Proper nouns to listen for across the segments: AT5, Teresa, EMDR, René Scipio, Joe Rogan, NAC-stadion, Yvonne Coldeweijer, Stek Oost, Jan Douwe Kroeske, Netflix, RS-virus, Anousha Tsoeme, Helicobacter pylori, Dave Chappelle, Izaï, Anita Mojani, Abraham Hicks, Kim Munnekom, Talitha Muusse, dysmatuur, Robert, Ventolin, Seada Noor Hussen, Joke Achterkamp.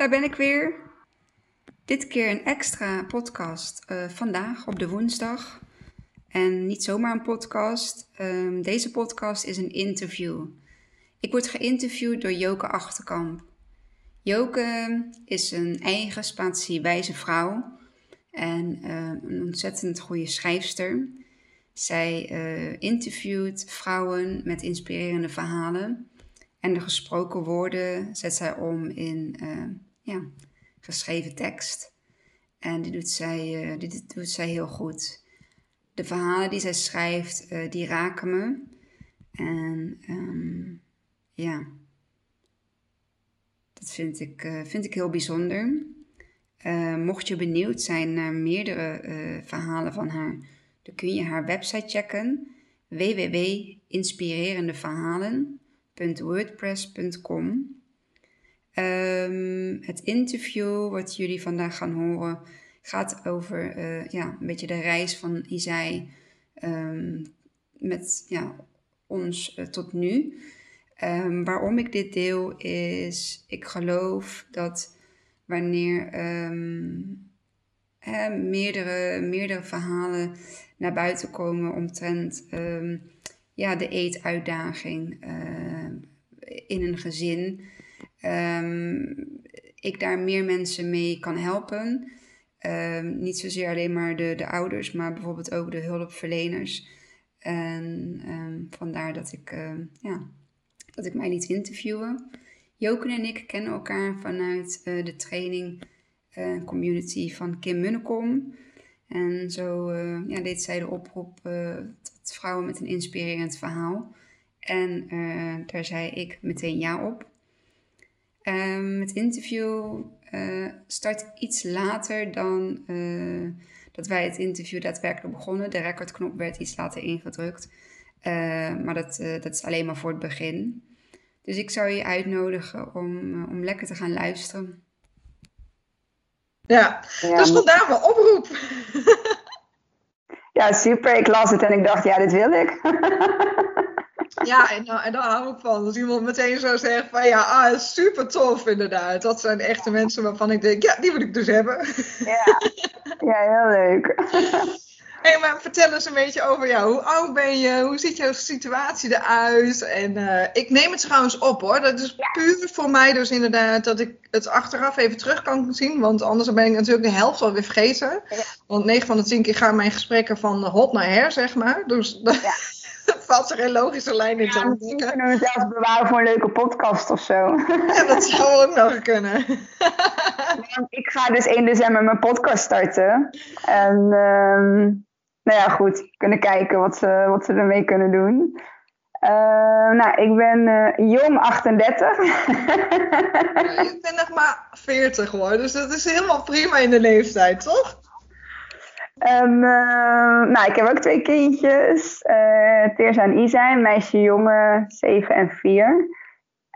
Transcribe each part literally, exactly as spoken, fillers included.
Daar ben ik weer. Dit keer een extra podcast uh, vandaag op de woensdag. En niet zomaar een podcast. Um, deze podcast is een interview. Ik word geïnterviewd door Joke Achterkamp. Joke is een eigen spatie wijze vrouw en uh, een ontzettend goede schrijfster. Zij uh, interviewt vrouwen met inspirerende verhalen en de gesproken woorden zet zij om in uh, ja, geschreven tekst. En dit doet, zij, uh, dit doet zij heel goed. De verhalen die zij schrijft, uh, die raken me. En um, ja, dat vind ik, uh, vind ik heel bijzonder. Uh, mocht je benieuwd zijn naar meerdere uh, verhalen van haar, dan kun je haar website checken, w w w punt inspirerendeverhalen punt wordpress punt com. Um, het interview wat jullie vandaag gaan horen gaat over uh, ja, een beetje de reis van Izaï um, met ja, ons uh, tot nu. Um, waarom ik dit deel is, ik geloof dat wanneer um, He, meerdere, meerdere verhalen naar buiten komen omtrent um, ja, de eetuitdaging uh, in een gezin. Um, ik daar meer mensen mee kan helpen. Um, niet zozeer alleen maar de, de ouders, maar bijvoorbeeld ook de hulpverleners. En um, vandaar dat ik, uh, ja, dat ik mij liet interviewen. Joke en ik kennen elkaar vanuit uh, de training community van Kim Munnekom. En zo uh, ja, deed zij de oproep uh, tot vrouwen met een inspirerend verhaal. En uh, daar zei ik meteen ja op. Um, het interview uh, start iets later dan uh, dat wij het interview daadwerkelijk begonnen. De recordknop werd iets later ingedrukt. Uh, maar dat, uh, dat is alleen maar voor het begin. Dus ik zou je uitnodigen om, uh, om lekker te gaan luisteren. Ja, ja, dus vandaar mijn oproep. Ja, super. Ik las het en ik dacht, ja, dit wil ik. Ja, en, en daar hou ik van. Dat iemand meteen zo zegt van, ja, ah, super tof inderdaad. Dat zijn echte mensen waarvan ik denk, ja, die wil ik dus hebben. Ja, ja, heel leuk. Hé, hey, maar vertel eens een beetje over jou. Hoe oud ben je? Hoe ziet jouw situatie eruit? En uh, ik neem het trouwens op, hoor. Dat is ja. puur voor mij dus inderdaad dat ik het achteraf even terug kan zien. Want anders ben ik natuurlijk de helft alweer vergeten. Ja. Want negen van de tien keer gaan mijn gesprekken van hot naar her, zeg maar. Dus ja. Dat valt er geen logische lijn in ja, te denken. Misschien kunnen we het zelfs bewaren voor een leuke podcast of zo. Ja, dat zou ook nog kunnen. Ja, ik ga dus één december mijn podcast starten. En... Um... Nou ja, goed. Kunnen kijken wat ze, wat ze ermee kunnen doen. Uh, nou, ik ben uh, jong achtendertig. Ik ben nog maar veertig hoor. Dus dat is helemaal prima in de leeftijd, toch? Um, uh, nou, ik heb ook twee kindjes. Uh, Teresa en Izaï, meisje jongen, zeven en vier.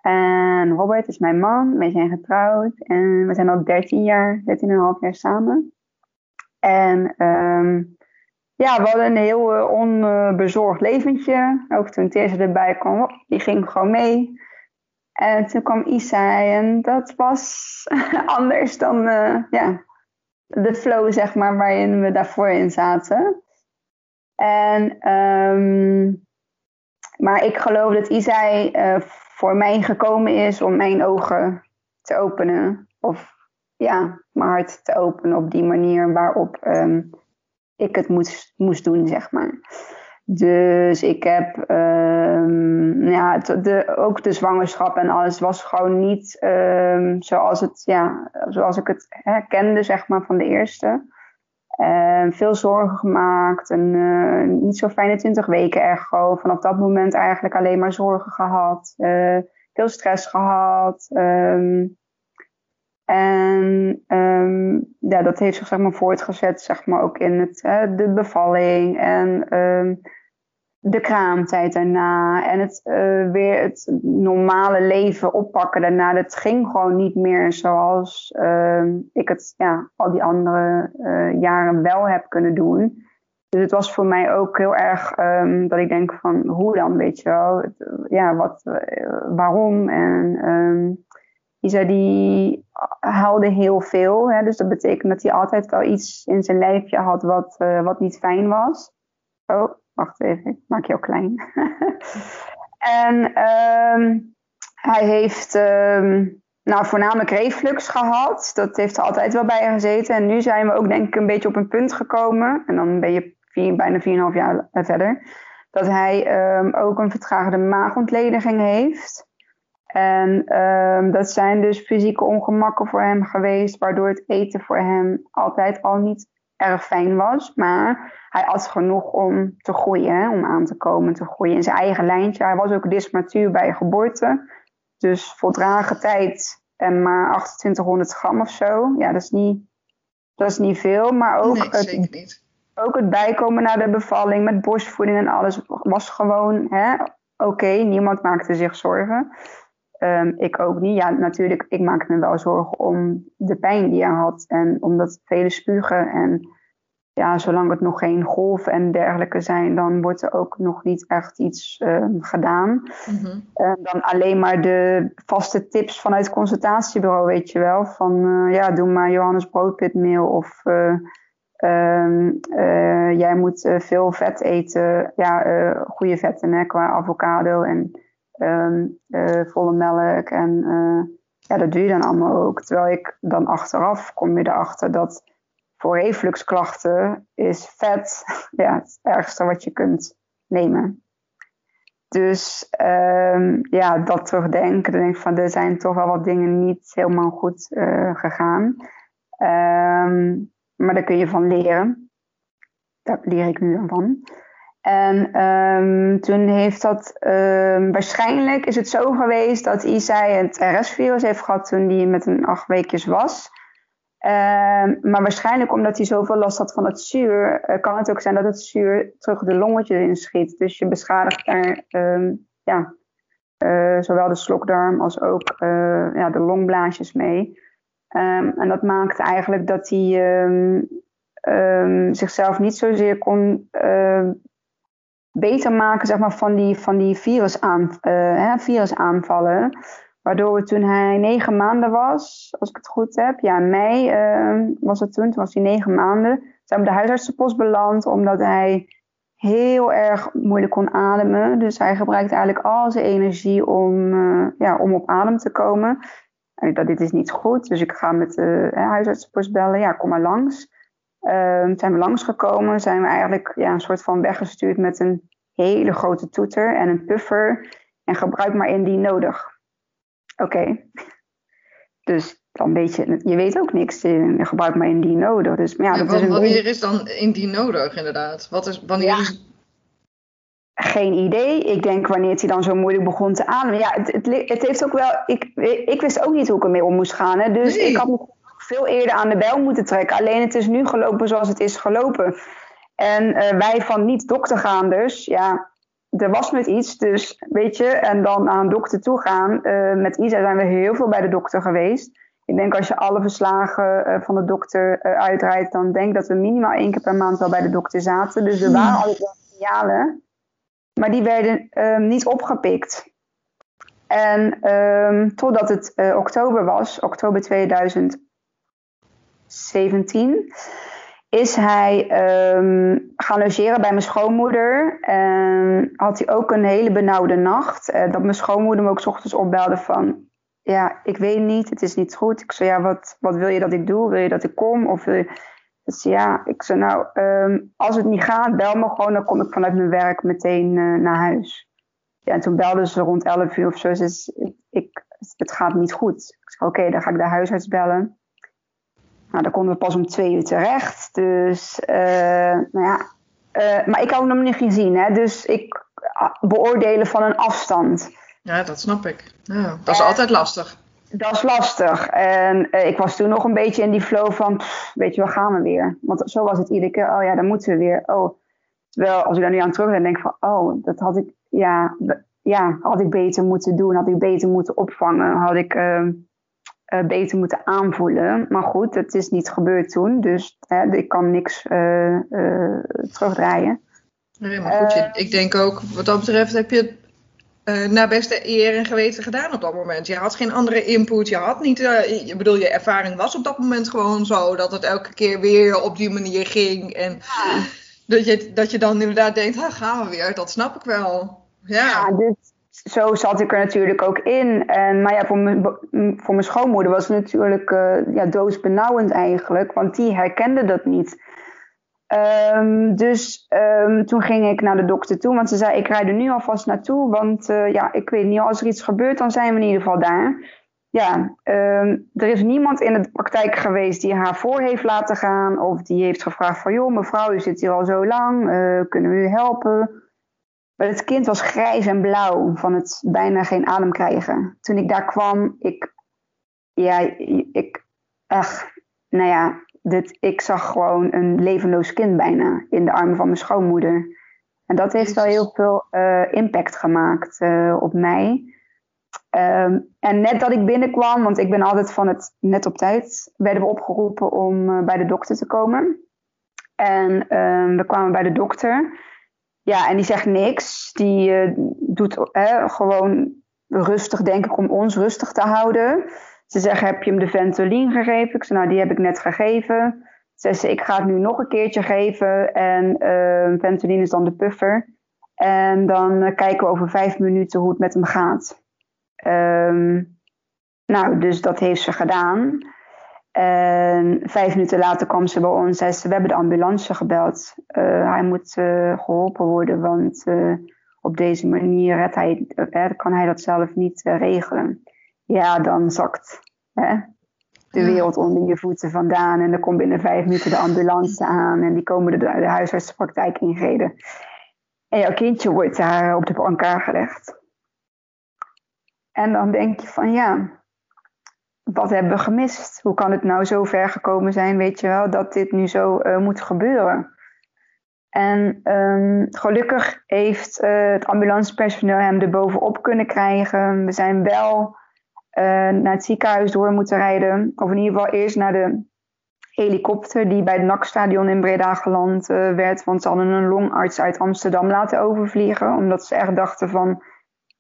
En Robert is mijn man. Wij zijn getrouwd. En we zijn al dertien jaar, dertien en een half jaar samen. En... Um, Ja, we hadden een heel uh, onbezorgd uh, leventje. Ook toen Teresa erbij kwam, die ging gewoon mee. En toen kwam Izaï en dat was anders dan uh, ja, de flow, zeg maar, waarin we daarvoor in zaten. En, um, maar ik geloof dat Izaï uh, voor mij gekomen is om mijn ogen te openen. Of ja, mijn hart te openen op die manier waarop... Um, ik het moest, moest doen, zeg maar. Dus ik heb... Um, ja, de, ook de zwangerschap en alles was gewoon niet um, zoals, het, ja, zoals ik het herkende, zeg maar, van de eerste. Um, veel zorgen gemaakt. Een uh, niet zo fijne twintig weken echo. Vanaf dat moment eigenlijk alleen maar zorgen gehad. Uh, veel stress gehad. Um, En um, ja, dat heeft zich zeg maar, voortgezet zeg maar, ook in het, hè, de bevalling en um, de kraamtijd daarna. En het, uh, weer het normale leven oppakken daarna. Dat ging gewoon niet meer zoals um, ik het ja, al die andere uh, jaren wel heb kunnen doen. Dus het was voor mij ook heel erg um, dat ik denk van hoe dan, weet je wel. Ja, wat, waarom en... Um, Izaï die huilde heel veel. Hè? Dus dat betekent dat hij altijd al iets in zijn lijfje had wat, uh, wat niet fijn was. Oh, wacht even. Ik maak je heel klein. En um, hij heeft um, nou, voornamelijk reflux gehad. Dat heeft er altijd wel bij gezeten. En nu zijn we ook denk ik een beetje op een punt gekomen. En dan ben je vier, bijna vier komma vijf jaar verder. Dat hij um, ook een vertraagde maagontlediging heeft. En um, dat zijn dus fysieke ongemakken voor hem geweest, waardoor het eten voor hem altijd al niet erg fijn was. Maar hij at genoeg om te groeien, hè, om aan te komen, te groeien in zijn eigen lijntje. Hij was ook dysmatuur bij geboorte, dus voldragen tijd en maar achtentwintighonderd gram of zo. Ja, dat is niet, dat is niet veel, maar ook, nee, het, zeker niet. Ook het bijkomen na de bevalling met borstvoeding en alles was gewoon oké, okay, niemand maakte zich zorgen. Um, ik ook niet. Ja, natuurlijk, ik maakte me wel zorgen om de pijn die hij had. En omdat vele spugen en ja, zolang het nog geen golven en dergelijke zijn, dan wordt er ook nog niet echt iets um, gedaan. Mm-hmm. Um, dan alleen maar de vaste tips vanuit het consultatiebureau, weet je wel. Van uh, ja, doe maar Johannes broodpitmeel of uh, um, uh, jij moet uh, veel vet eten. Ja, uh, goede vetten hè, qua avocado en... Um, uh, volle melk en uh, ja, dat doe je dan allemaal ook. Terwijl ik dan achteraf kom je erachter dat voor refluxklachten is vet ja, het ergste wat je kunt nemen. Dus um, ja, dat terugdenken. Dan denk ik van, er zijn toch wel wat dingen niet helemaal goed uh, gegaan. Um, maar daar kun je van leren. Daar leer ik nu dan van. En um, toen heeft dat... Um, waarschijnlijk is het zo geweest dat Izaï het R S virus heeft gehad toen hij met een acht weekjes was. Um, maar waarschijnlijk omdat hij zoveel last had van het zuur... Uh, kan het ook zijn dat het zuur terug de longetjes inschiet. Dus je beschadigt daar um, ja, uh, zowel de slokdarm als ook uh, ja, de longblaasjes mee. Um, en dat maakt eigenlijk dat hij um, um, zichzelf niet zozeer kon... Uh, beter maken zeg maar, van die, van die virusaan, uh, hè, virusaanvallen. Waardoor we toen hij negen maanden was, als ik het goed heb. Ja, mei uh, was het toen. Toen was hij negen maanden. Zijn we op de huisartsenpost beland. Omdat hij heel erg moeilijk kon ademen. Dus hij gebruikte eigenlijk al zijn energie om, uh, ja, om op adem te komen. En ik dacht, dit is niet goed. Dus ik ga met de uh, huisartsenpost bellen. Ja, kom maar langs. Uh, zijn we langsgekomen, zijn we eigenlijk ja, een soort van weggestuurd met een hele grote toeter en een puffer. En gebruik maar indien nodig. Oké. Okay. Dus dan weet je, je weet ook niks. Je gebruik maar indien nodig. Dus, maar ja, ja, dat is wanneer een... is dan indien nodig inderdaad? Wat is, wanneer ja. is... Geen idee. Ik denk wanneer hij dan zo moeilijk begon te ademen. Ja, het, het, het heeft ook wel... Ik, ik wist ook niet hoe ik ermee om moest gaan. Hè? Dus nee. ik had... veel eerder aan de bel moeten trekken. Alleen het is nu gelopen zoals het is gelopen. En uh, wij van niet dokter gaan dus. Ja, er was met iets. Dus weet je, en dan aan dokter toe gaan. Uh, met Izaï zijn we heel veel bij de dokter geweest. Ik denk als je alle verslagen uh, van de dokter uh, uitrijdt. Dan denk dat we minimaal één keer per maand wel bij de dokter zaten. Dus er waren ja. altijd wel signalen. Maar die werden uh, niet opgepikt. En um, totdat het uh, oktober was. Oktober tweeduizend zeventien is hij um, gaan logeren bij mijn schoonmoeder. En had hij ook een hele benauwde nacht. Uh, dat mijn schoonmoeder me ook 's ochtends opbelde van... ja, ik weet niet, het is niet goed. Ik zei, ja, wat, wat wil je dat ik doe? Wil je dat ik kom? Of wil je... Dus ja, ik zei, nou, um, als het niet gaat, bel me gewoon. Dan kom ik vanuit mijn werk meteen uh, naar huis. Ja, en toen belden ze rond elf uur of zo. Ze zei, ik, het gaat niet goed. Ik zei, oké, okay, dan ga ik de huisarts bellen. Nou, dan konden we pas om twee uur terecht. Dus, uh, nou ja. Uh, maar ik had hem niet gezien, hè. Dus ik beoordelen van een afstand. Ja, dat snap ik. Ja, dat is uh, altijd lastig. Dat is lastig. En uh, ik was toen nog een beetje in die flow van... Pff, weet je, waar gaan we weer? Want zo was het iedere keer. Oh ja, dan moeten we weer. Oh. Terwijl, als ik daar nu aan terug ben, denk ik van... Oh, dat had ik... Ja, d- ja, had ik beter moeten doen. Had ik beter moeten opvangen. Had ik... Uh, Uh, beter moeten aanvoelen. Maar goed, het is niet gebeurd toen. Dus hè, ik kan niks uh, uh, terugdraaien. Nee, maar goed. Uh, ik denk ook, wat dat betreft heb je Uh, naar beste eer en geweten gedaan op dat moment. Je had geen andere input. Je had niet. Uh, ik bedoel, je ervaring was op dat moment gewoon zo. Dat het elke keer weer op die manier ging. En ja. dat, je, dat je dan inderdaad denkt, ah, gaan we weer. Dat snap ik wel. Ja, ja dit, zo zat ik er natuurlijk ook in. En, maar ja, voor, m- voor mijn schoonmoeder was het natuurlijk uh, ja, doodsbenauwend eigenlijk. Want die herkende dat niet. Um, dus um, toen ging ik naar de dokter toe, want ze zei, ik rijd er nu alvast naartoe, want uh, ja, ik weet niet, als er iets gebeurt, dan zijn we in ieder geval daar. Ja, um, er is niemand in de praktijk geweest die haar voor heeft laten gaan, of die heeft gevraagd van, joh, mevrouw, u zit hier al zo lang, uh, kunnen we u helpen? Maar het kind was grijs en blauw van het bijna geen adem krijgen. Toen ik daar kwam, ik, ja, ik, ach, nou ja... Dit, ik zag gewoon een levenloos kind bijna in de armen van mijn schoonmoeder. En dat heeft wel heel veel uh, impact gemaakt uh, op mij. Um, en net dat ik binnenkwam, want ik ben altijd van het net op tijd, werden we opgeroepen om uh, bij de dokter te komen. En um, we kwamen bij de dokter. Ja, en die zegt niks. Die uh, doet uh, gewoon rustig, denk ik, om ons rustig te houden. Ze zeggen, heb je hem de Ventolin gegeven? Ik zei, nou, die heb ik net gegeven. Ze zei, ik ga het nu nog een keertje geven. En uh, Ventolin is dan de puffer. En dan uh, kijken we over vijf minuten hoe het met hem gaat. Um, nou, dus dat heeft ze gedaan. En vijf minuten later kwam ze bij ons. Zei ze, we hebben de ambulance gebeld. Uh, hij moet uh, geholpen worden, want uh, op deze manier redt hij, uh, kan hij dat zelf niet uh, regelen. Ja, dan zakt hè, de wereld onder je voeten vandaan. En dan komt binnen vijf minuten de ambulance aan. En die komen de, de huisartsenpraktijk ingereden. En jouw kindje wordt daar op de brancard gelegd. En dan denk je van ja, wat hebben we gemist? Hoe kan het nou zo ver gekomen zijn, weet je wel, dat dit nu zo uh, moet gebeuren? En um, gelukkig heeft uh, het ambulancepersoneel hem erbovenop kunnen krijgen. We zijn wel... Uh, naar het ziekenhuis door moeten rijden. Of in ieder geval eerst naar de helikopter die bij het N A C-stadion in Breda geland uh, werd. Want ze hadden een longarts uit Amsterdam laten overvliegen. Omdat ze echt dachten van,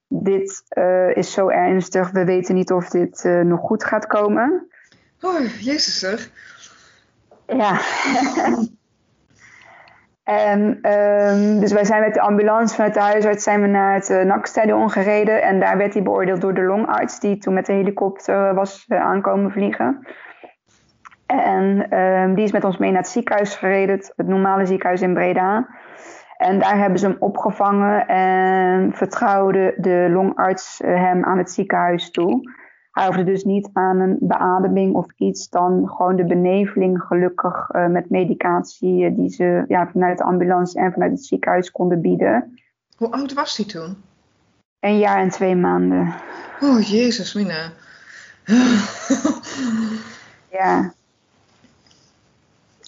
dit uh, is zo ernstig. We weten niet of dit uh, nog goed gaat komen. Oh, jezus zeg. Ja. En, um, dus wij zijn met de ambulance vanuit de huisarts zijn we naar het uh, N A C-stadion gereden. En daar werd hij beoordeeld door de longarts die toen met de helikopter was uh, aankomen vliegen. En um, die is met ons mee naar het ziekenhuis gereden, het, het normale ziekenhuis in Breda. En daar hebben ze hem opgevangen en vertrouwde de longarts uh, hem aan het ziekenhuis toe. Hij hoefde dus niet aan een beademing of iets dan gewoon de beneveling gelukkig uh, met medicatie uh, die ze ja, vanuit de ambulance en vanuit het ziekenhuis konden bieden. Hoe oud was hij toen? Een jaar en twee maanden. Oh jezus, Mina. Ja.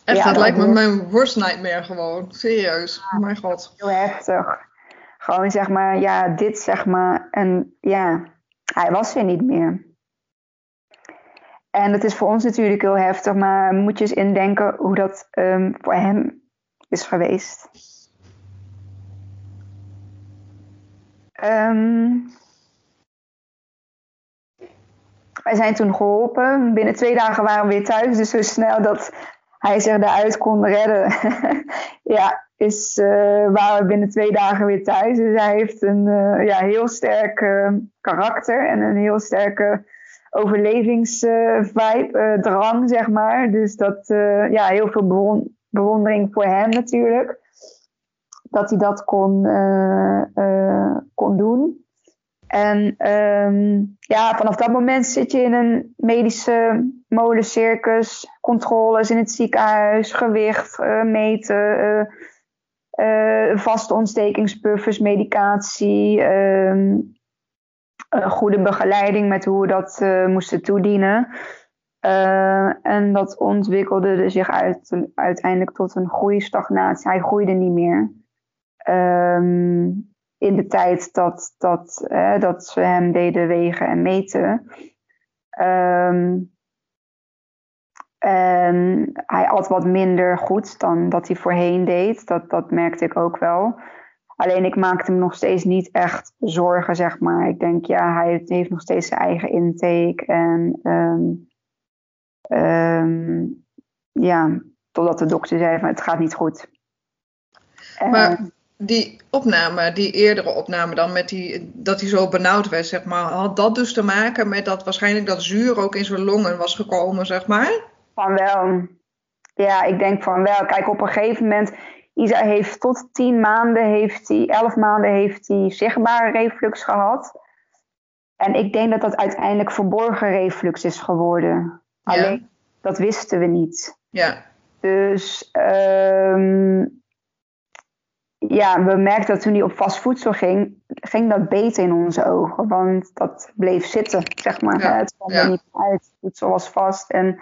Echt, ja, dat lijkt me mijn worst nightmare gewoon. Serieus, ja, mijn god. Heel heftig. Gewoon zeg maar, ja, dit zeg maar. En ja, hij was er niet meer. En dat is voor ons natuurlijk heel heftig, maar moet je eens indenken hoe dat um, voor hem is geweest. Um, wij zijn toen geholpen. Binnen twee dagen waren we weer thuis, dus zo snel dat hij zich daaruit kon redden. Ja, is, uh, waren we binnen twee dagen weer thuis. Dus hij heeft een uh, ja, heel sterk uh, karakter en een heel sterke overlevingsvibe, uh, uh, drang, zeg maar. Dus dat, uh, ja, heel veel bewon- bewondering voor hem natuurlijk. Dat hij dat kon, uh, uh, kon doen. En um, ja, vanaf dat moment zit je in een medische molencircus, controles in het ziekenhuis, gewicht, uh, meten, uh, uh, vaste ontstekingspuffers, medicatie. Um, Een goede begeleiding met hoe we dat uh, moesten toedienen. Uh, en dat ontwikkelde zich uit, uiteindelijk tot een groeistagnatie. Hij groeide niet meer. Um, in de tijd dat, dat, eh, dat ze hem deden wegen en meten. Um, en hij at wat minder goed dan dat hij voorheen deed. Dat, dat merkte ik ook wel. Alleen ik maakte me nog steeds niet echt zorgen, zeg maar. Ik denk, ja, hij heeft nog steeds zijn eigen intake. En um, um, ja, totdat de dokter zei van, het gaat niet goed. Maar uh, die opname, die eerdere opname dan, met die, dat hij zo benauwd werd, zeg maar. Had dat dus te maken met dat waarschijnlijk dat zuur ook in zijn longen was gekomen, zeg maar? Van wel. Ja, ik denk van wel. Kijk, op een gegeven moment... Isa heeft tot tien maanden, heeft hij, elf maanden heeft hij zichtbare reflux gehad. En ik denk dat dat uiteindelijk verborgen reflux is geworden. Ja. Alleen, dat wisten we niet. Ja. Dus um, ja, we merkten dat toen hij op vast voedsel ging, ging dat beter in onze ogen. Want dat bleef zitten, zeg maar. Ja. Het kwam ja. er niet uit, het voedsel was vast. En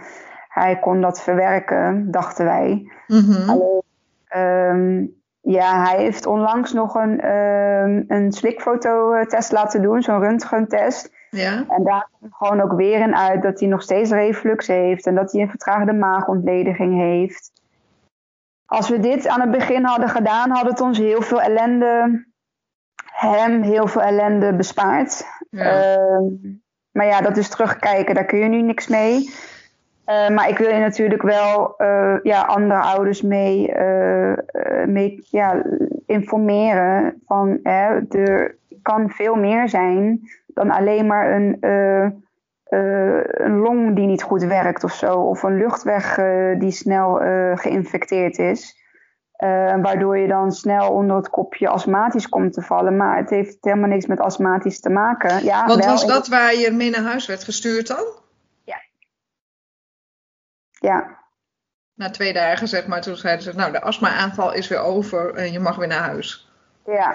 hij kon dat verwerken, dachten wij. Mm-hmm. Alleen, Um, ja, hij heeft onlangs nog een, um, een slikfototest laten doen, zo'n röntgentest. Ja. En daar komt gewoon ook weer in uit dat hij nog steeds reflux heeft en dat hij een vertraagde maagontlediging heeft. Als we dit aan het begin hadden gedaan, had het ons heel veel ellende, hem heel veel ellende bespaard. Ja. Um, maar ja, dat is terugkijken, daar kun je nu niks mee. Uh, maar ik wil je natuurlijk wel uh, ja, andere ouders mee, uh, mee ja, informeren van hè, er kan veel meer zijn dan alleen maar een, uh, uh, een long die niet goed werkt of zo. Of een luchtweg uh, die snel uh, geïnfecteerd is. Uh, waardoor je dan snel onder het kopje astmatisch komt te vallen. Maar het heeft helemaal niks met astmatisch te maken. Ja, want wel, was dat waar je mee naar huis werd gestuurd dan? Ja. Na twee dagen, zeg maar, toen zeiden ze, nou, de astma-aanval is weer over en je mag weer naar huis. Ja,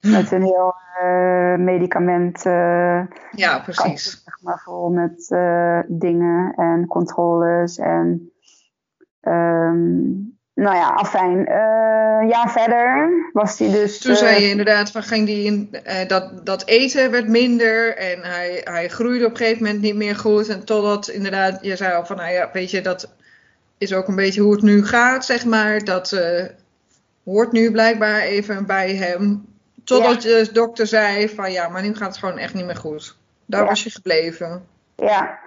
met een heel uh, medicament. Uh, ja, precies. Kastje, zeg maar, vol met uh, dingen en controles en, um, nou ja, afijn. Uh, ja, verder was hij dus... Toen uh, zei je inderdaad, van, ging die in, uh, dat, dat eten werd minder en hij, hij groeide op een gegeven moment niet meer goed. En totdat inderdaad, je zei al van, nou ja, weet je, dat is ook een beetje hoe het nu gaat, zeg maar. Dat uh, hoort nu blijkbaar even bij hem. Totdat ja. de dokter zei van, ja, maar nu gaat het gewoon echt niet meer goed. Daar ja. was je gebleven. Ja,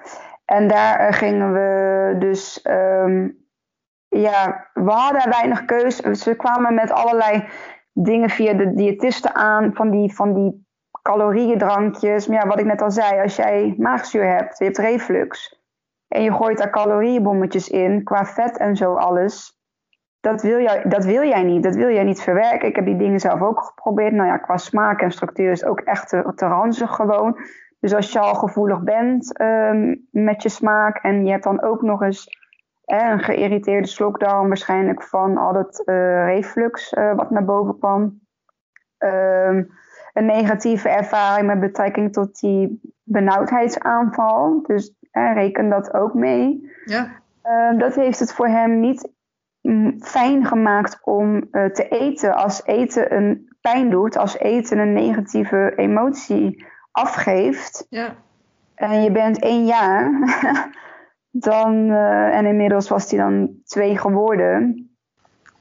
en daar uh, gingen we dus... Um, Ja, we hadden weinig keus. Ze kwamen met allerlei dingen via de diëtisten aan. Van die, van die calorieëndrankjes. Maar ja, wat ik net al zei. Als jij maagzuur hebt, je hebt reflux. En je gooit daar caloriebommetjes in. Qua vet en zo alles. Dat wil, jou, dat wil jij niet. Dat wil jij niet verwerken. Ik heb die dingen zelf ook geprobeerd. Nou ja, qua smaak en structuur is het ook echt te, te ranzig gewoon. Dus als je al gevoelig bent um, met je smaak. En je hebt dan ook nog eens... een geïrriteerde slokdarm waarschijnlijk van al dat uh, reflux uh, wat naar boven kwam. Um, een negatieve ervaring met betrekking tot die benauwdheidsaanval. Dus uh, reken dat ook mee. Ja. Uh, dat heeft het voor hem niet mm, fijn gemaakt om uh, te eten. Als eten een pijn doet, als eten een negatieve emotie afgeeft. Ja. En je bent één jaar... Dan, uh, en inmiddels was hij dan twee geworden.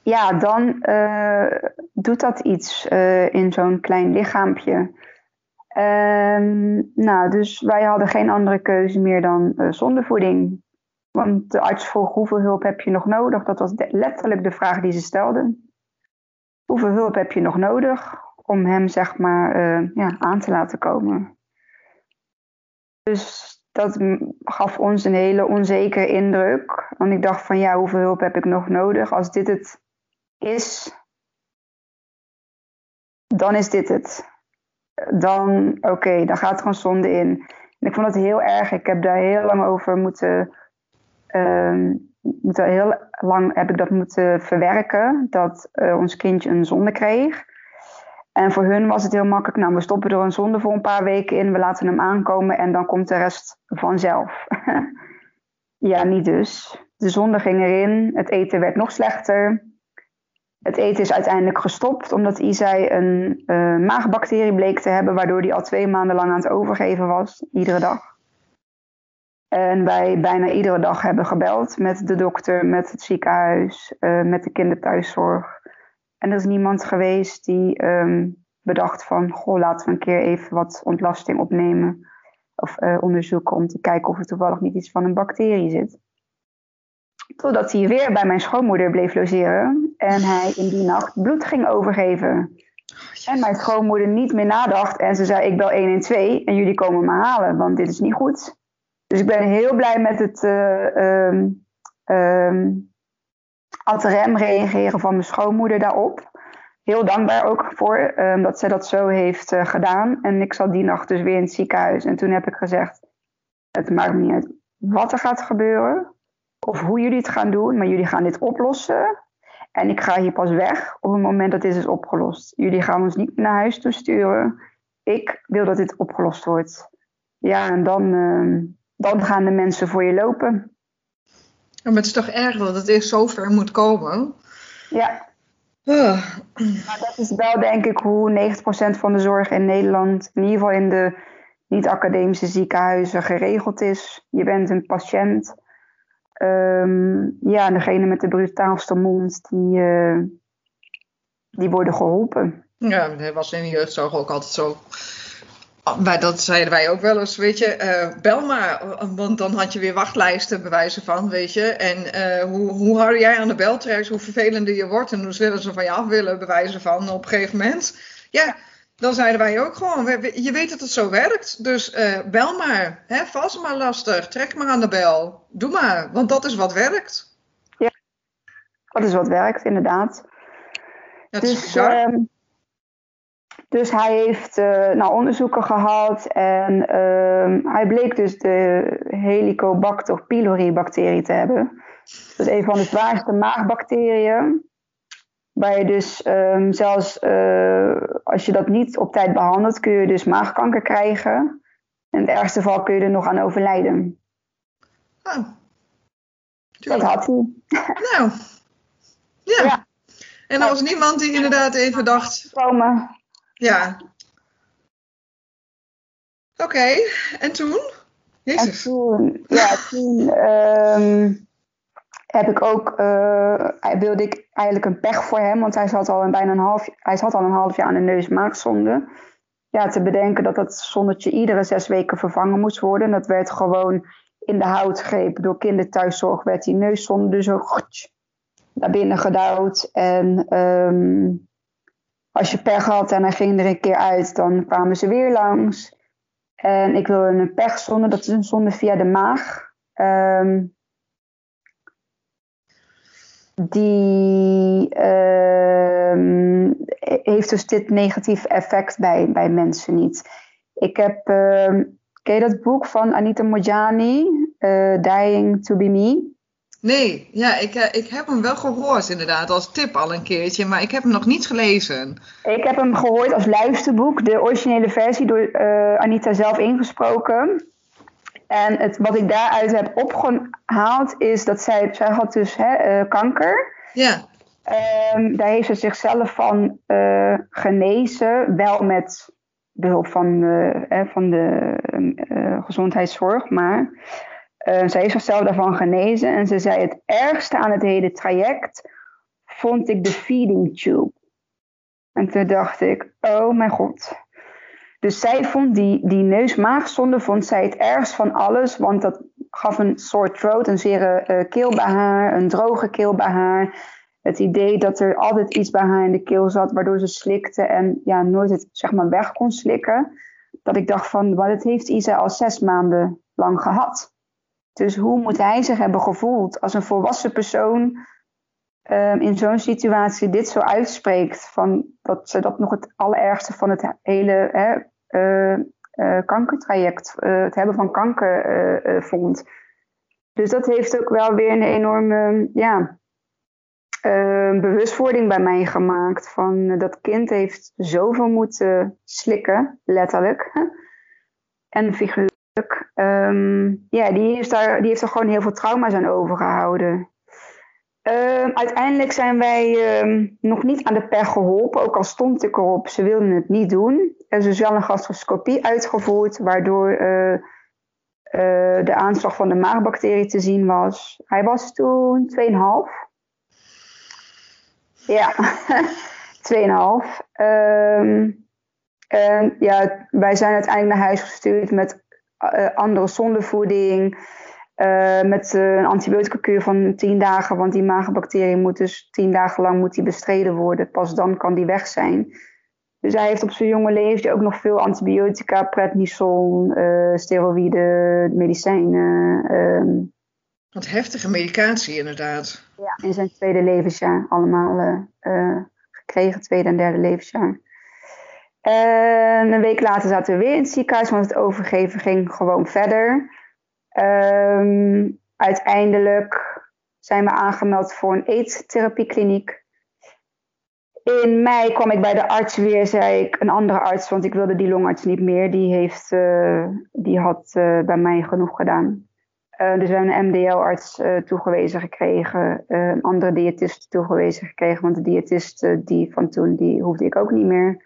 Ja, dan uh, doet dat iets uh, in zo'n klein lichaampje. Um, nou, dus wij hadden geen andere keuze meer dan uh, zonder voeding. Want de arts vroeg, hoeveel hulp heb je nog nodig? Dat was de- letterlijk de vraag die ze stelden. Hoeveel hulp heb je nog nodig om hem, zeg maar, uh, ja, aan te laten komen? Dus... dat gaf ons een hele onzekere indruk. Want ik dacht van ja, hoeveel hulp heb ik nog nodig? Als dit het is, dan is dit het. Dan, oké, okay, dan gaat er een zonde in. En ik vond dat heel erg. Ik heb daar heel lang over moeten... Um, moeten heel lang heb ik dat moeten verwerken. Dat uh, ons kindje een zonde kreeg. En voor hun was het heel makkelijk. Nou, we stoppen er een zonde voor een paar weken in. We laten hem aankomen en dan komt de rest vanzelf. Ja, niet dus. De zonde ging erin. Het eten werd nog slechter. Het eten is uiteindelijk gestopt. Omdat Izaï een uh, maagbacterie bleek te hebben. Waardoor hij al twee maanden lang aan het overgeven was. Iedere dag. En wij bijna iedere dag hebben gebeld. Met de dokter, met het ziekenhuis. Uh, met de kinderthuiszorg. En er is niemand geweest die um, bedacht van, goh, laten we een keer even wat ontlasting opnemen. Of uh, onderzoeken om te kijken of er toevallig niet iets van een bacterie zit. Totdat hij weer bij mijn schoonmoeder bleef logeren. En hij in die nacht bloed ging overgeven. Oh, en mijn schoonmoeder niet meer nadacht. En ze zei, ik bel één één twee en jullie komen me halen, want dit is niet goed. Dus ik ben heel blij met het uh, um, um, ad rem reageren van mijn schoonmoeder daarop. Heel dankbaar ook voor um, dat zij dat zo heeft uh, gedaan. En ik zat die nacht dus weer in het ziekenhuis. En toen heb ik gezegd, het maakt me niet uit wat er gaat gebeuren. Of hoe jullie het gaan doen, maar jullie gaan dit oplossen. En ik ga hier pas weg op het moment dat dit is opgelost. Jullie gaan ons niet naar huis toesturen. Ik wil dat dit opgelost wordt. Ja, en dan, uh, dan gaan de mensen voor je lopen. Maar het is toch erg dat het eerst zo ver moet komen? Ja. Uh. Maar dat is wel denk ik hoe negentig procent van de zorg in Nederland, in ieder geval in de niet-academische ziekenhuizen, geregeld is. Je bent een patiënt. Um, ja, degene met de brutaalste mond, die, uh, die worden geholpen. Ja, dat was in de jeugdzorg ook altijd zo. Maar dat zeiden wij ook wel eens, weet je, uh, bel maar, want dan had je weer wachtlijsten, bewijzen van, weet je. En uh, hoe, hoe harder jij aan de bel trekt, hoe vervelender je wordt en hoe sneller ze van je af willen, bewijzen van, op een gegeven moment. Ja, dan zeiden wij ook gewoon, je weet dat het zo werkt, dus uh, bel maar, hè, vals maar lastig, trek maar aan de bel, doe maar, want dat is wat werkt. Ja, dat is wat werkt, inderdaad. Dat dus, is bizar. Um, Dus hij heeft uh, nou, onderzoeken gehad en uh, hij bleek dus de Helicobacter pylori bacterie te hebben. Dat is een van de zwaarste maagbacteriën. Waar je dus um, zelfs uh, als je dat niet op tijd behandelt, kun je dus maagkanker krijgen. In het ergste geval kun je er nog aan overlijden. Oh. Dat had hij. Nou, ja. ja. En er was niemand die inderdaad even dacht... Komen. Ja. Oké, okay. En toen? Jezus. En toen, ja, toen um, heb ik ook, uh, wilde ik eigenlijk een pech voor hem, want hij zat al een, bijna een half, hij zat al een half jaar aan de neus-maagzonde. Ja, te bedenken dat dat zonnetje iedere zes weken vervangen moest worden. En dat werd gewoon in de houtgreep door kinderthuiszorg, werd die neuszonde zo naar binnen gedouwd en... Um, Als je pech had en hij ging er een keer uit, dan kwamen ze weer langs. En ik wilde een pechzonde, dat is een zonde via de maag. Um, die um, heeft dus dit negatieve effect bij, bij mensen niet. Ik heb, um, ken je dat boek van Anita Mojani, uh, Dying to be Me? Nee, ja, ik, ik heb hem wel gehoord inderdaad, als tip al een keertje, maar ik heb hem nog niet gelezen. Ik heb hem gehoord als luisterboek, de originele versie door uh, Anita zelf ingesproken. En het, wat ik daaruit heb opgehaald is dat zij, zij had dus hè, uh, kanker. Ja. Um, daar heeft ze zichzelf van uh, genezen, wel met behulp van, uh, hè, van de uh, gezondheidszorg, maar... Uh, zij heeft zichzelf daarvan genezen en ze zei het ergste aan het hele traject vond ik de feeding tube. En toen dacht ik, oh mijn god. Dus zij vond die, die neus-maagzonde vond zij het ergst van alles, want dat gaf een sore throat, een zere uh, keel bij haar, een droge keel bij haar. Het idee dat er altijd iets bij haar in de keel zat, waardoor ze slikte en ja, nooit het zeg maar, weg kon slikken. Dat ik dacht van, wat het heeft Isa al zes maanden lang gehad. Dus hoe moet hij zich hebben gevoeld als een volwassen persoon um, in zo'n situatie dit zo uitspreekt. Van dat ze dat nog het allerergste van het hele hè, uh, uh, kankertraject, uh, het hebben van kanker uh, uh, vond. Dus dat heeft ook wel weer een enorme ja, uh, bewustwording bij mij gemaakt. Van uh, dat kind heeft zoveel moeten slikken, letterlijk hè, en figuurlijk. Um, ja, die heeft, daar, die heeft er gewoon heel veel trauma's aan overgehouden. Um, uiteindelijk zijn wij um, nog niet aan de pech geholpen, ook al stond ik erop, ze wilden het niet doen. Er is dus wel een gastroscopie uitgevoerd, waardoor uh, uh, de aanslag van de maagbacterie te zien was. Hij was toen twee komma vijf. Ja, tweeënhalf. Um, um, ja, wij zijn uiteindelijk naar huis gestuurd met uh, andere zondevoeding. Uh, met uh, een antibioticakuur van tien dagen. Want die magenbacterie moet dus tien dagen lang moet die bestreden worden. Pas dan kan die weg zijn. Dus hij heeft op zijn jonge leeftijd ook nog veel antibiotica, prednison, uh, steroïden, medicijnen. Uh, Wat heftige medicatie inderdaad. Ja, in zijn tweede levensjaar allemaal uh, uh, gekregen. Tweede en derde levensjaar. En een week later zaten we weer in het ziekenhuis, want het overgeven ging gewoon verder. Um, uiteindelijk zijn we aangemeld voor een eettherapiekliniek. In mei kwam ik bij de arts weer, zei ik, een andere arts, want ik wilde die longarts niet meer. Die, heeft, uh, die had uh, bij mij genoeg gedaan. Uh, dus we hebben een M D L-arts uh, toegewezen gekregen, uh, een andere diëtist toegewezen gekregen, want de diëtist uh, die van toen, die hoefde ik ook niet meer.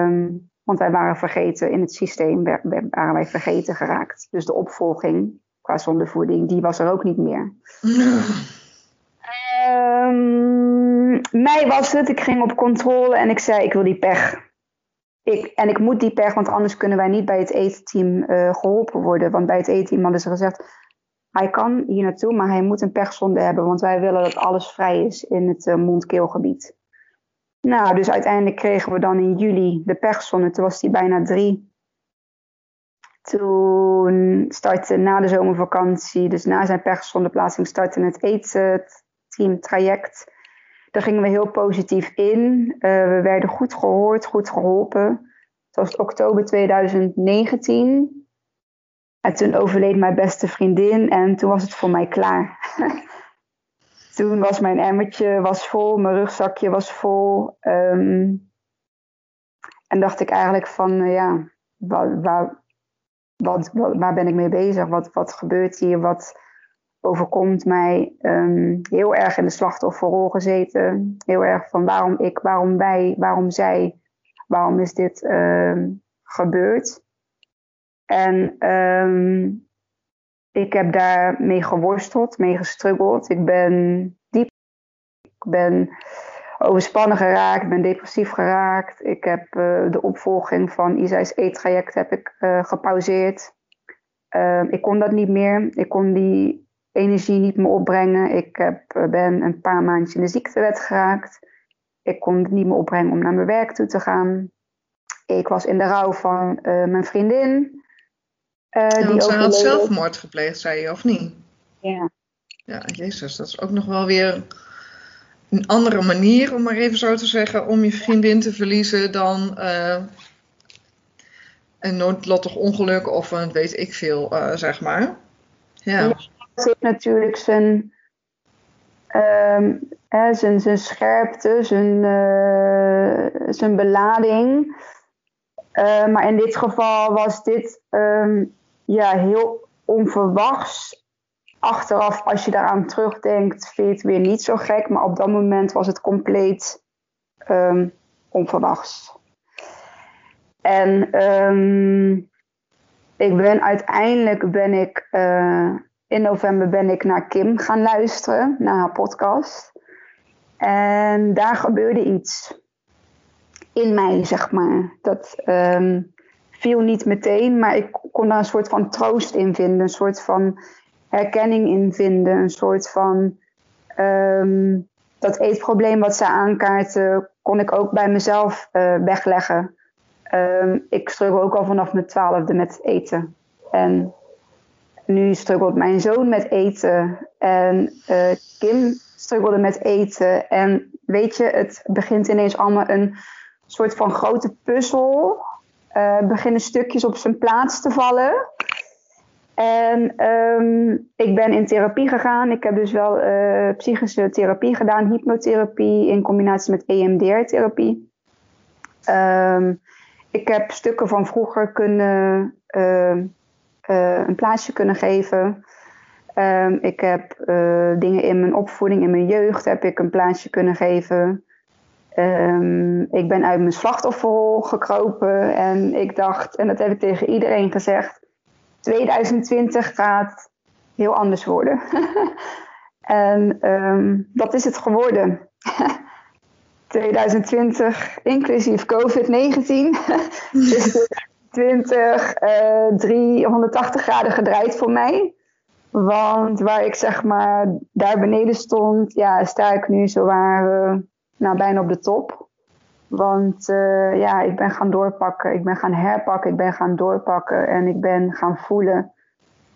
Um, want wij waren vergeten, in het systeem waren wij vergeten geraakt. Dus de opvolging qua zondevoeding, die was er ook niet meer. Mm. Um, mei was het, ik ging op controle en ik zei, ik wil die pech. Ik, en ik moet die pech, want anders kunnen wij niet bij het eetteam uh, geholpen worden. Want bij het eetteam hadden ze gezegd, hij kan hier naartoe, maar hij moet een pechzonde hebben. Want wij willen dat alles vrij is in het uh, mond-keelgebied. Nou, dus uiteindelijk kregen we dan in juli de pechzonde. Toen was die bijna drie. Toen startte na de zomervakantie, dus na zijn pechzondeplaatsing, startte het eetteamtraject. Daar gingen we heel positief in. Uh, we werden goed gehoord, goed geholpen. Het was oktober tweeduizend negentien. En toen overleed mijn beste vriendin en toen was het voor mij klaar. Toen was mijn emmertje was vol, mijn rugzakje was vol. Um, en dacht ik eigenlijk van, uh, ja, waar, waar, wat, waar ben ik mee bezig? Wat, wat gebeurt hier? Wat overkomt mij? Um, heel erg in de slachtofferrol gezeten. Heel erg van waarom ik, waarom wij, waarom zij? Waarom is dit um, gebeurd? En... Um, Ik heb daarmee geworsteld, mee gestruggeld. Ik ben diep, ik ben overspannen geraakt, ik ben depressief geraakt. Ik heb uh, de opvolging van Izaï's eettraject heb ik uh, gepauzeerd. Uh, ik kon dat niet meer, ik kon die energie niet meer opbrengen. Ik heb, ben een paar maandjes in de ziektewet geraakt. Ik kon het niet meer opbrengen om naar mijn werk toe te gaan. Ik was in de rouw van uh, mijn vriendin. Uh, ja, want zij had zelfmoord gepleegd, zei je, of niet? Ja. Ja, jezus, dat is ook nog wel weer een andere manier, om maar even zo te zeggen, om je vriendin te verliezen dan uh, een noodlottig ongeluk of een weet ik veel, uh, zeg maar. Ja. Ja, dat heeft natuurlijk zijn, um, hè, zijn, zijn scherpte, zijn, uh, zijn belading. Uh, maar in dit geval was dit um, ja, heel onverwachts. Achteraf, als je daaraan terugdenkt, vind je het weer niet zo gek. Maar op dat moment was het compleet um, onverwachts. En um, ik ben uiteindelijk ben ik, uh, in november ben ik naar Kim gaan luisteren, naar haar podcast. En daar gebeurde iets. In mij, zeg maar. Dat um, viel niet meteen, maar ik kon daar een soort van troost in vinden. Een soort van herkenning in vinden. Een soort van... Um, dat eetprobleem wat ze aankaarten, kon ik ook bij mezelf uh, wegleggen. Um, ik struggle ook al vanaf mijn twaalfde met eten. En nu struggelt mijn zoon met eten. En uh, Kim struggelde met eten. En weet je, het begint ineens allemaal een... een soort van grote puzzel. Uh, beginnen stukjes op zijn plaats te vallen. En um, ik ben in therapie gegaan. Ik heb dus wel uh, psychische therapie gedaan. Hypnotherapie in combinatie met E M D R-therapie. Um, ik heb stukken van vroeger kunnen, uh, uh, een plaatsje kunnen geven. Um, ik heb uh, dingen in mijn opvoeding, in mijn jeugd heb ik een plaatsje kunnen geven. Um, ik ben uit mijn slachtofferrol gekropen en ik dacht, en dat heb ik tegen iedereen gezegd, tweeduizend twintig gaat heel anders worden. En um, dat is het geworden. twintig twintig, inclusief covid negentien. Dus twintig, uh, driehonderdtachtig graden gedraaid voor mij. Want waar ik zeg maar daar beneden stond, ja, sta ik nu zowaar uh, nou, bijna op de top. Want uh, ja, ik ben gaan doorpakken, ik ben gaan herpakken, ik ben gaan doorpakken en ik ben gaan voelen.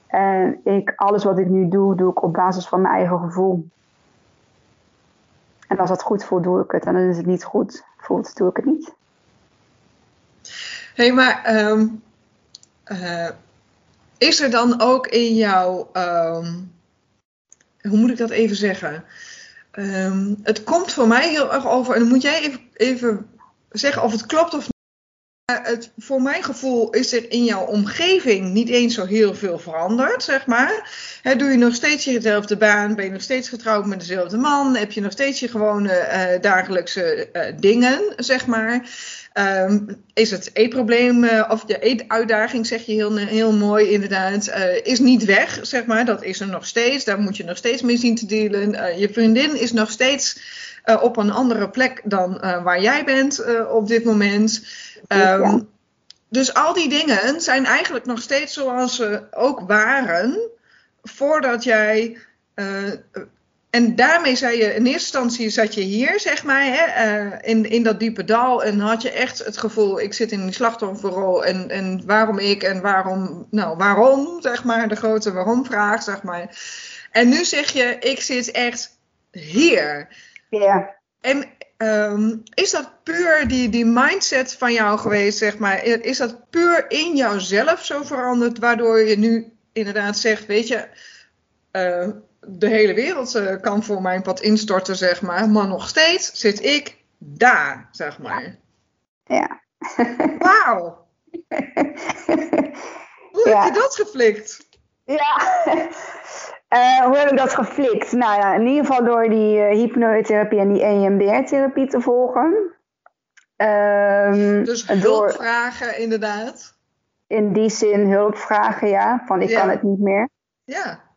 En ik, alles wat ik nu doe, doe ik op basis van mijn eigen gevoel. En als dat goed voelt, doe ik het. En als het niet goed voelt, doe ik het niet. Hé, hey, maar um, uh, is er dan ook in jou, um, hoe moet ik dat even zeggen? Um, het komt voor mij heel erg over, en dan moet jij even, even zeggen of het klopt of niet. Maar het, voor mijn gevoel is er in jouw omgeving niet eens zo heel veel veranderd, zeg maar. He, doe je nog steeds jezelfde baan, ben je nog steeds getrouwd met dezelfde man, heb je nog steeds je gewone uh, dagelijkse uh, dingen, zeg maar. Um, is het eetprobleem uh, of de eetuitdaging, zeg je heel, heel mooi inderdaad, uh, is niet weg, zeg maar. Dat is er nog steeds, daar moet je nog steeds mee zien te dealen. Uh, je vriendin is nog steeds uh, op een andere plek dan uh, waar jij bent uh, op dit moment. Um, ja. Dus al die dingen zijn eigenlijk nog steeds zoals ze ook waren voordat jij... Uh, En daarmee zei je, in eerste instantie zat je hier, zeg maar, hè, uh, in, in dat diepe dal. En had je echt het gevoel, ik zit in die slachtofferrol en, en waarom ik en waarom, nou waarom, zeg maar, de grote waarom-vraag, zeg maar. En nu zeg je, ik zit echt hier. Ja. En um, is dat puur die, die mindset van jou geweest, zeg maar, is dat puur in jouzelf zo veranderd, waardoor je nu inderdaad zegt, weet je... Uh, de hele wereld uh, kan voor mijn pad instorten, zeg maar. Maar nog steeds zit ik daar, zeg maar. Ja. Wauw. Hoe ja. heb je dat geflikt? Ja. Uh, hoe heb ik dat geflikt? Nou ja, in ieder geval door die uh, hypnotherapie en die E M D R-therapie te volgen. Um, dus hulpvragen, door... inderdaad. In die zin hulpvragen, ja. Van ik ja. kan het niet meer. Ja.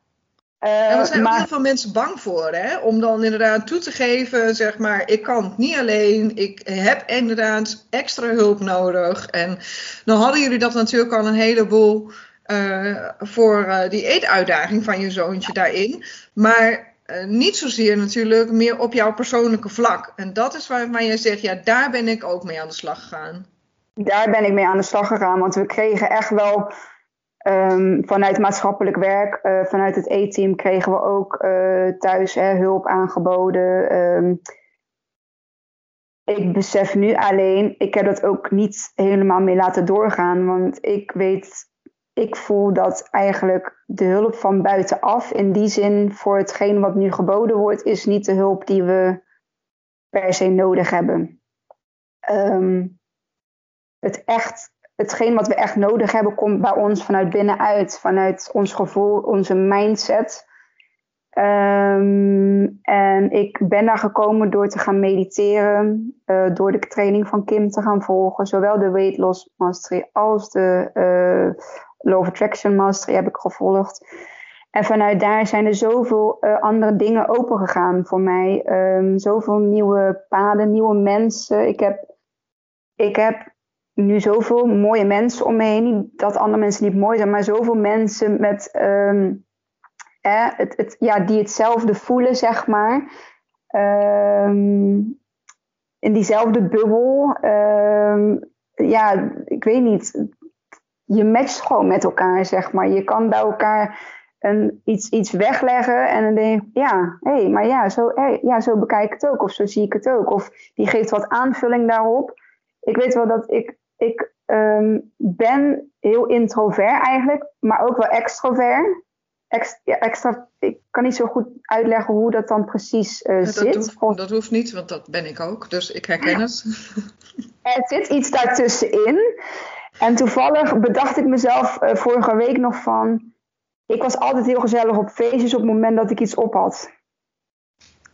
Uh, en er zijn maar, ook heel veel mensen bang voor, hè? Om dan inderdaad toe te geven, zeg maar, ik kan het niet alleen, ik heb inderdaad extra hulp nodig. En dan hadden jullie dat natuurlijk al een heleboel uh, voor uh, die eetuitdaging van je zoontje daarin. Maar uh, niet zozeer natuurlijk meer op jouw persoonlijke vlak. En dat is waar, waar jij zegt, ja, daar ben ik ook mee aan de slag gegaan. Daar ben ik mee aan de slag gegaan, want we kregen echt wel... Um, vanuit maatschappelijk werk, uh, vanuit het E-team kregen we ook uh, thuis hè, hulp aangeboden. Um, ik besef nu alleen, ik heb dat ook niet helemaal mee laten doorgaan. Want ik weet, ik voel dat eigenlijk de hulp van buitenaf, in die zin voor hetgeen wat nu geboden wordt, is niet de hulp die we per se nodig hebben. Um, het echt... Hetgeen wat we echt nodig hebben, komt bij ons vanuit binnenuit. Vanuit ons gevoel, onze mindset. Um, en ik ben daar gekomen door te gaan mediteren. Uh, door de training van Kim te gaan volgen. Zowel de Weight Loss Mastery als de uh, Law of Attraction Mastery heb ik gevolgd. En vanuit daar zijn er zoveel uh, andere dingen opengegaan voor mij. Um, zoveel nieuwe paden, nieuwe mensen. Ik heb... Ik heb nu zoveel mooie mensen om me heen. Niet dat andere mensen niet mooi zijn, maar zoveel mensen met, um, eh, het, het, ja, die hetzelfde voelen, zeg maar. Um, in diezelfde bubbel. Um, ja, ik weet niet. Je matcht gewoon met elkaar, zeg maar. Je kan bij elkaar een, iets, iets wegleggen en dan denk je, ja, hé, hey, maar ja zo, hey, ja, zo bekijk ik het ook. Of zo zie ik het ook. Of die geeft wat aanvulling daarop. Ik weet wel dat ik... Ik um, ben heel introvert eigenlijk, maar ook wel extrovert. Ex, ja, extra, ik kan niet zo goed uitleggen hoe dat dan precies uh, ja, dat zit. Hoeft, of, dat hoeft niet, want dat ben ik ook, dus ik herken het. Er zit iets daartussenin. En toevallig bedacht ik mezelf uh, vorige week nog van... Ik was altijd heel gezellig op feestjes op het moment dat ik iets op had.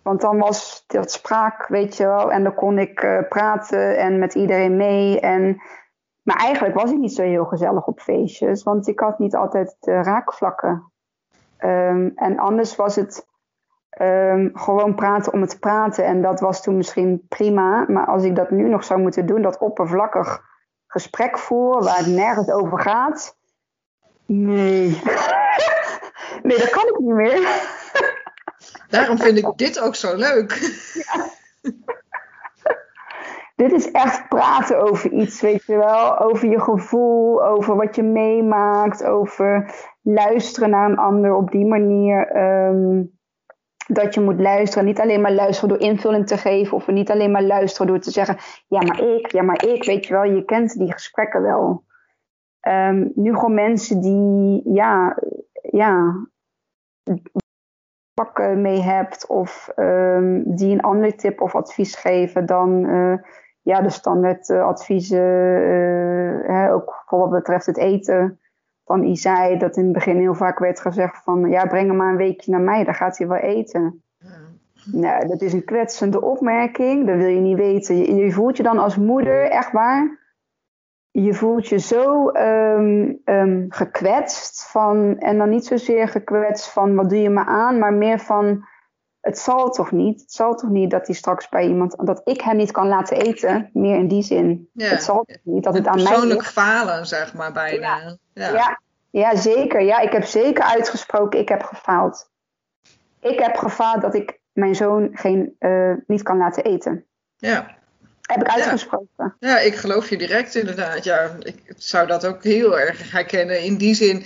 Want dan was dat spraak, weet je wel. En dan kon ik uh, praten en met iedereen mee. En... Maar eigenlijk was ik niet zo heel gezellig op feestjes. Want ik had niet altijd uh, raakvlakken. Um, en anders was het Um, gewoon praten om het te praten. En dat was toen misschien prima. Maar als ik dat nu nog zou moeten doen, dat oppervlakkig gesprek voeren waar het nergens over gaat. Nee. Nee, dat kan ik niet meer. Daarom vind ik dit ook zo leuk. Ja. Dit is echt praten over iets, weet je wel. Over je gevoel, over wat je meemaakt, over luisteren naar een ander op die manier. Um, dat je moet luisteren. Niet alleen maar luisteren door invulling te geven. Of niet alleen maar luisteren door te zeggen, ja maar ik, ja maar ik, weet je wel. Je kent die gesprekken wel. Um, nu gewoon mensen die, ja, ja, pakken mee hebt. Of um, die een ander tip of advies geven dan... Uh, ja, de standaard uh, adviezen, uh, hè, ook voor wat betreft het eten. Van Izaï, dat in het begin heel vaak werd gezegd van... ja, breng hem maar een weekje naar mij, dan gaat hij wel eten. Ja. Nou, dat is een kwetsende opmerking, dat wil je niet weten. Je, je voelt je dan als moeder, echt waar... je voelt je zo um, um, gekwetst van... en dan niet zozeer gekwetst van wat doe je me aan... maar meer van, het zal toch niet... het zal toch niet dat hij straks bij iemand... dat ik hem niet kan laten eten, meer in die zin. Ja. Het zal toch niet dat het, het aan mij ligt. Persoonlijk falen, zeg maar, bijna. Ja. Ja. Ja, ja, zeker. Ja, ik heb zeker uitgesproken, ik heb gefaald. Ik heb gefaald dat ik mijn zoon geen, uh, niet kan laten eten. Ja. Heb ik uitgesproken. Ja. Ja, ik geloof je direct inderdaad. Ja, ik zou dat ook heel erg herkennen. In die zin,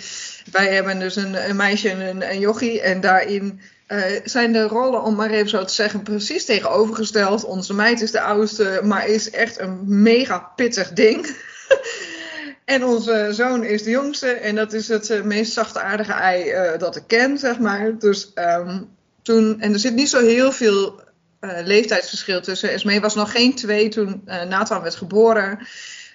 wij hebben dus een, een meisje en een, een jochie. En daarin uh, zijn de rollen, om maar even zo te zeggen, precies tegenovergesteld. Onze meid is de oudste, maar is echt een mega pittig ding. En onze zoon is de jongste en dat is het uh, meest zachtaardige ei uh, dat ik ken, zeg maar. Dus um, toen, en er zit niet zo heel veel uh, leeftijdsverschil tussen. Esmee was nog geen twee toen uh, Nathan werd geboren.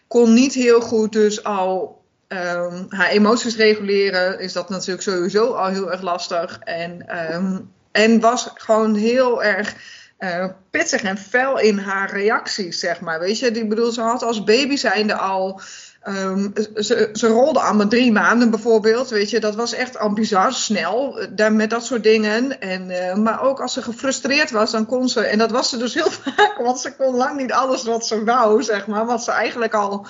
Kon niet heel goed dus al um, haar emoties reguleren. Is dat natuurlijk sowieso al heel erg lastig. En, um, en was gewoon heel erg... Uh, pittig en fel in haar reacties, zeg maar. Weet je, ik bedoel, ze had als baby zijnde al... Um, ze, ze rolde aan met drie maanden bijvoorbeeld, weet je. Dat was echt al bizar snel, daar, met dat soort dingen. En, uh, maar ook als ze gefrustreerd was, dan kon ze... En dat was ze dus heel vaak, want ze kon lang niet alles wat ze wou, zeg maar. Wat ze eigenlijk al...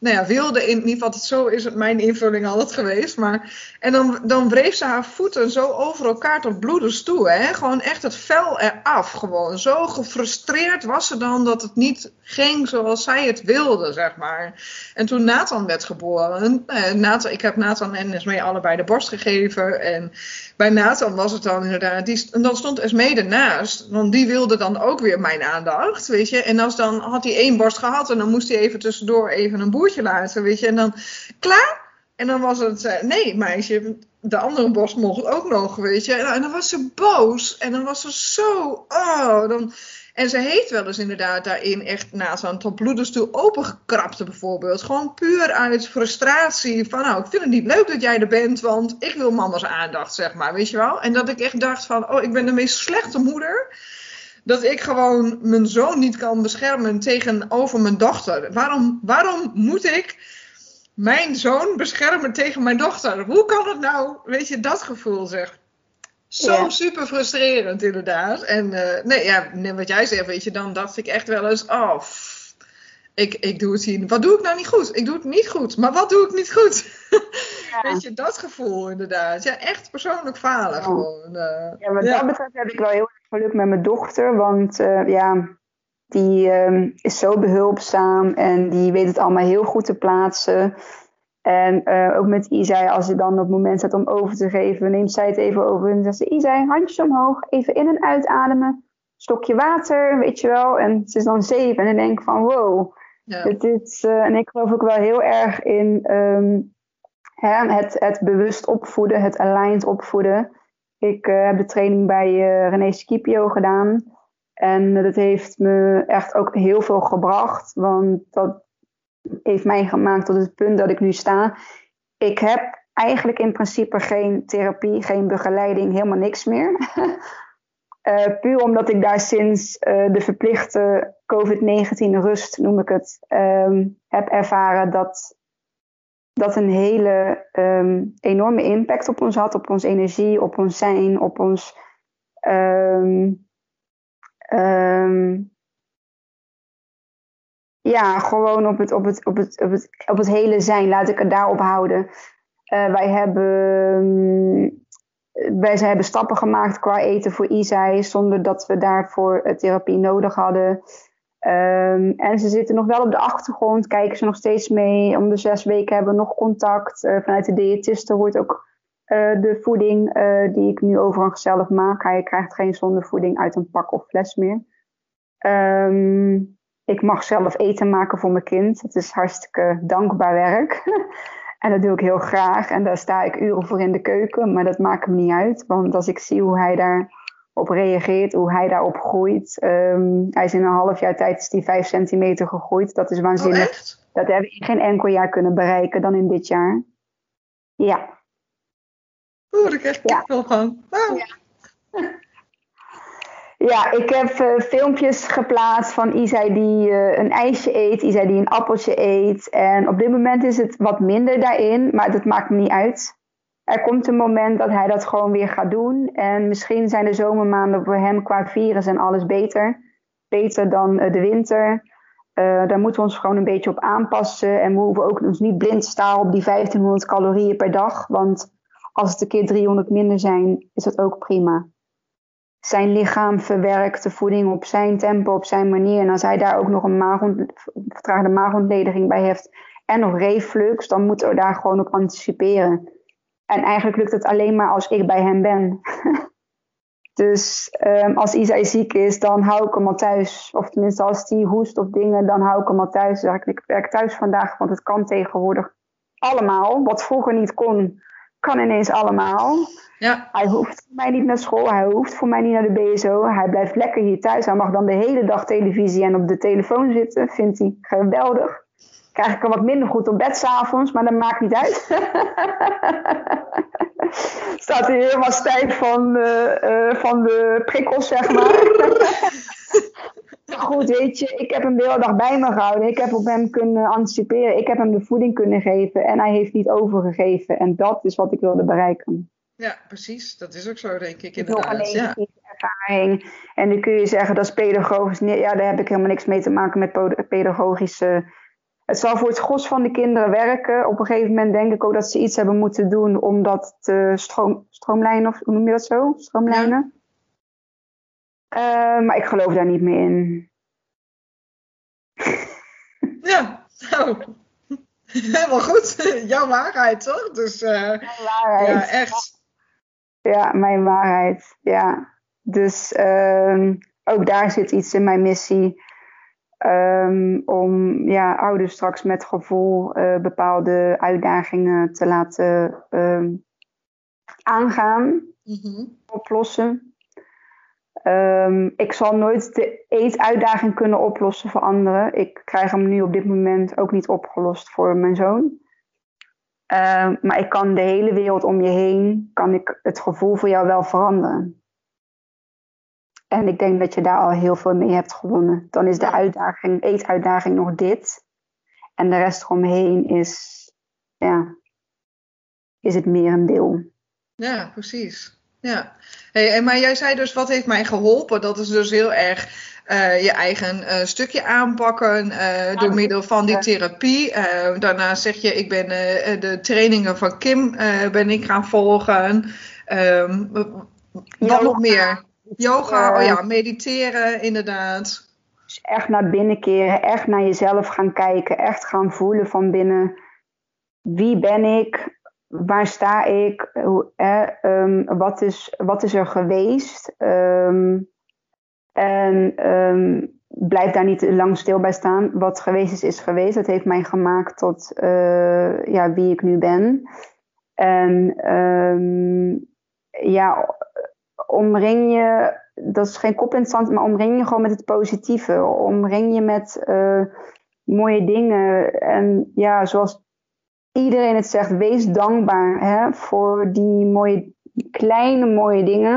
Nou ja, wilde in ieder geval, het zo is het mijn invulling altijd geweest. Maar, en dan, dan wreef ze haar voeten zo over elkaar tot bloedens toe. Hè? Gewoon echt het vel eraf. Gewoon. Zo gefrustreerd was ze dan dat het niet ging zoals zij het wilde, zeg maar. En toen Nathan werd geboren. Eh, Nathan, ik heb Nathan en Esmee allebei de borst gegeven. En bij Nathan was het dan inderdaad. Die, en dan stond Esmee ernaast. Want die wilde dan ook weer mijn aandacht. Weet je? En als dan had hij één borst gehad. En dan moest hij even tussendoor even een boertje laten, weet je, en dan klaar. En dan was het, uh, nee meisje, de andere borst mocht ook nog, weet je. En dan was ze boos. En dan was ze zo, oh. Dan, en ze heeft wel eens inderdaad daarin echt naast aan tot bloedens toe opengekrabd bijvoorbeeld. Gewoon puur uit frustratie van, nou, ik vind het niet leuk dat jij er bent, want ik wil mama's aandacht, zeg maar, weet je wel. En dat ik echt dacht van, oh, ik ben de meest slechte moeder. Dat ik gewoon mijn zoon niet kan beschermen tegenover mijn dochter. Waarom, waarom moet ik mijn zoon beschermen tegen mijn dochter? Hoe kan het nou? Weet je, dat gevoel zeg. Zo ja. Super frustrerend inderdaad. En uh, nee, ja, wat jij zegt, weet je, dan dacht ik echt wel eens... Oh, pff, ik, ik doe het hier... Wat doe ik nou niet goed? Ik doe het niet goed. Maar wat doe ik niet goed? Ja. Weet je, dat gevoel inderdaad. Ja, echt persoonlijk falen oh. gewoon. Uh, ja, wat ja. dat betreft heb ik wel heel geluk met mijn dochter, want uh, ja, die um, is zo behulpzaam en die weet het allemaal heel goed te plaatsen. En uh, ook met Izaï, als ze dan op het moment staat om over te geven, neemt zij het even over en zegt ze, Izaï, handjes omhoog, even in- en uitademen, stokje water, weet je wel. En ze is dan zeven en dan denk ik van, wow. Ja. Dit is, uh, en ik geloof ook wel heel erg in um, hè, het, het bewust opvoeden, het aligned opvoeden. Ik uh, heb de training bij uh, René Scipio gedaan. En uh, dat heeft me echt ook heel veel gebracht. Want dat heeft mij gemaakt tot het punt dat ik nu sta. Ik heb eigenlijk in principe geen therapie, geen begeleiding, helemaal niks meer. uh, puur omdat ik daar sinds uh, de verplichte covid negentien rust, noem ik het, um, heb ervaren dat... dat een hele um, enorme impact op ons had, op onze energie, op ons zijn, op ons Um, um, ja, gewoon op het, op, het, op, het, op, het, op het hele zijn. Laat ik het daarop houden. Uh, wij hebben... Wij hebben stappen gemaakt qua eten voor Izaï, zonder dat we daarvoor therapie nodig hadden. Um, en ze zitten nog wel op de achtergrond, kijken ze nog steeds mee. Om de zes weken hebben we nog contact. Uh, vanuit de diëtiste hoort ook uh, de voeding uh, die ik nu overigens zelf maak. Hij krijgt geen zondevoeding uit een pak of fles meer. Um, ik mag zelf eten maken voor mijn kind. Het is hartstikke dankbaar werk. En dat doe ik heel graag. En daar sta ik uren voor in de keuken. Maar dat maakt me niet uit. Want als ik zie hoe hij daarop reageert. Hoe hij daarop groeit. Um, hij is in een half jaar tijd is die vijf centimeter gegroeid. Dat is waanzinnig. Oh, echt? Dat hebben we in geen enkel jaar kunnen bereiken dan in dit jaar. Ja. Oeh, dat krijg ik echt wel van. Wow. Ja. Ja, ik heb uh, filmpjes geplaatst van Izaï die uh, een ijsje eet, Izaï die een appeltje eet. En op dit moment is het wat minder daarin, maar dat maakt me niet uit. Er komt een moment dat hij dat gewoon weer gaat doen. En misschien zijn de zomermaanden voor hem qua virus en alles beter. Beter dan uh, de winter. Uh, daar moeten we ons gewoon een beetje op aanpassen. En we hoeven ook ons niet blind te staan op die vijftienhonderd calorieën per dag. Want als het een keer driehonderd minder zijn, is dat ook prima. Zijn lichaam verwerkt de voeding op zijn tempo, op zijn manier. En als hij daar ook nog een maagon, vertraagde maagontlediging bij heeft en nog reflux, dan moeten we daar gewoon op anticiperen. En eigenlijk lukt het alleen maar als ik bij hem ben. Dus um, als Izaï ziek is, dan hou ik hem al thuis. Of tenminste, als hij hoest of dingen, dan hou ik hem al thuis. Dan zeg ik, ik werk thuis vandaag, want het kan tegenwoordig allemaal. Wat vroeger niet kon, kan ineens allemaal. Ja. Hij hoeft voor mij niet naar school, hij hoeft voor mij niet naar de B S O. Hij blijft lekker hier thuis. Hij mag dan de hele dag televisie en op de telefoon zitten. Vindt hij geweldig. Krijg ik hem wat minder goed op bed 's avonds, maar dat maakt niet uit. Staat hij helemaal stijf van, uh, uh, van de prikkels, zeg maar. Goed, weet je, ik heb hem de hele dag bij me gehouden. Ik heb op hem kunnen anticiperen. Ik heb hem de voeding kunnen geven en hij heeft niet overgegeven. En dat is wat ik wilde bereiken. Ja, precies. Dat is ook zo, denk ik, inderdaad. Alleen ja. Ervaring. En dan kun je zeggen, dat is pedagogisch. Nee, ja, daar heb ik helemaal niks mee te maken met pedagogische... Het zal voor het gros van de kinderen werken. Op een gegeven moment denk ik ook dat ze iets hebben moeten doen om dat te stroom, stroomlijnen, of hoe noem je dat zo? Stroomlijnen. Ja. Uh, maar ik geloof daar niet meer in. Ja, nou... Helemaal goed. Jouw waarheid, toch? Dus, uh, mijn waarheid. Ja, echt. Ja, mijn waarheid. Ja. Dus um, ook daar zit iets in mijn missie. Um, om ja, ouders straks met gevoel uh, bepaalde uitdagingen te laten um, aangaan. Mm-hmm. Oplossen. Um, ik zal nooit de eetuitdaging kunnen oplossen voor anderen. Ik krijg hem nu op dit moment ook niet opgelost voor mijn zoon. Um, maar ik kan de hele wereld om je heen, kan ik het gevoel voor jou wel veranderen. En ik denk dat je daar al heel veel mee hebt gewonnen. Dan is de uitdaging, eetuitdaging nog dit. En de rest eromheen is, ja, is het meer een deel. Ja, precies. Ja, hey, maar jij zei dus, wat heeft mij geholpen? Dat is dus heel erg uh, je eigen uh, stukje aanpakken uh, ja, door middel van die therapie. Uh, daarna zeg je, ik ben uh, de trainingen van Kim uh, ben ik gaan volgen. Um, wat nog meer? Yoga, uh, oh ja, mediteren inderdaad. Dus echt naar binnen keren, echt naar jezelf gaan kijken, echt gaan voelen van binnen. Wie ben ik? Waar sta ik? Hoe, eh, um, wat, is, wat is er geweest? Um, en um, blijf daar niet lang stil bij staan. Wat geweest is, is geweest. Dat heeft mij gemaakt tot uh, ja, wie ik nu ben. En um, ja, omring je, dat is geen kop in het zand, maar omring je gewoon met het positieve. Omring je met uh, mooie dingen. En ja, zoals iedereen het zegt, wees dankbaar hè, voor die mooie, kleine mooie dingen.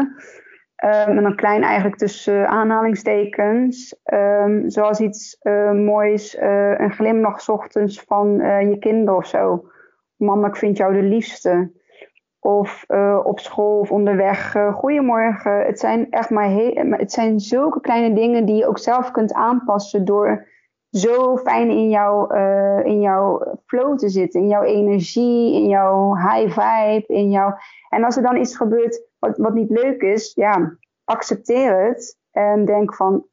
Um, en dan klein eigenlijk tussen aanhalingstekens. Um, zoals iets uh, moois, uh, een glimlach 's ochtends van uh, je kinderen of zo. Mama, ik vind jou de liefste. Of uh, op school of onderweg, uh, goedemorgen. Het zijn echt maar, he- het zijn zulke kleine dingen die je ook zelf kunt aanpassen door zo fijn in jouw, uh, in jouw flow te zitten. In jouw energie, in jouw high vibe. In jouw... En als er dan iets gebeurt wat, wat niet leuk is, ja, accepteer het. En denk van,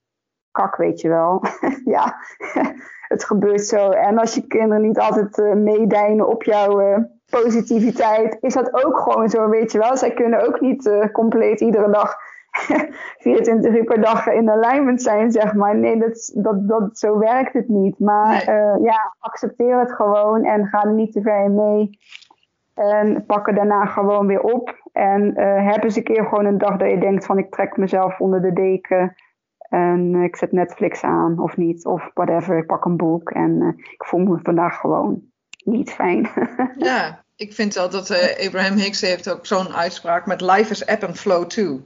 kak, weet je wel. Ja, het gebeurt zo. En als je kinderen niet altijd uh, meedijnen op jouw... Uh, positiviteit, is dat ook gewoon zo, weet je wel. Zij kunnen ook niet uh, compleet iedere dag vierentwintig uur per dag in alignment zijn, zeg maar. Nee, dat, dat, dat, zo werkt het niet. Maar nee. uh, ja, accepteer het gewoon en ga er niet te ver mee. En pak er daarna gewoon weer op. En uh, heb eens een keer gewoon een dag dat je denkt van, ik trek mezelf onder de deken en ik zet Netflix aan of niet, of whatever. Ik pak een boek en uh, ik voel me vandaag gewoon niet fijn. Ja, ik vind wel dat uh, Abraham Hicks heeft ook zo'n uitspraak met life is ebb and flow too.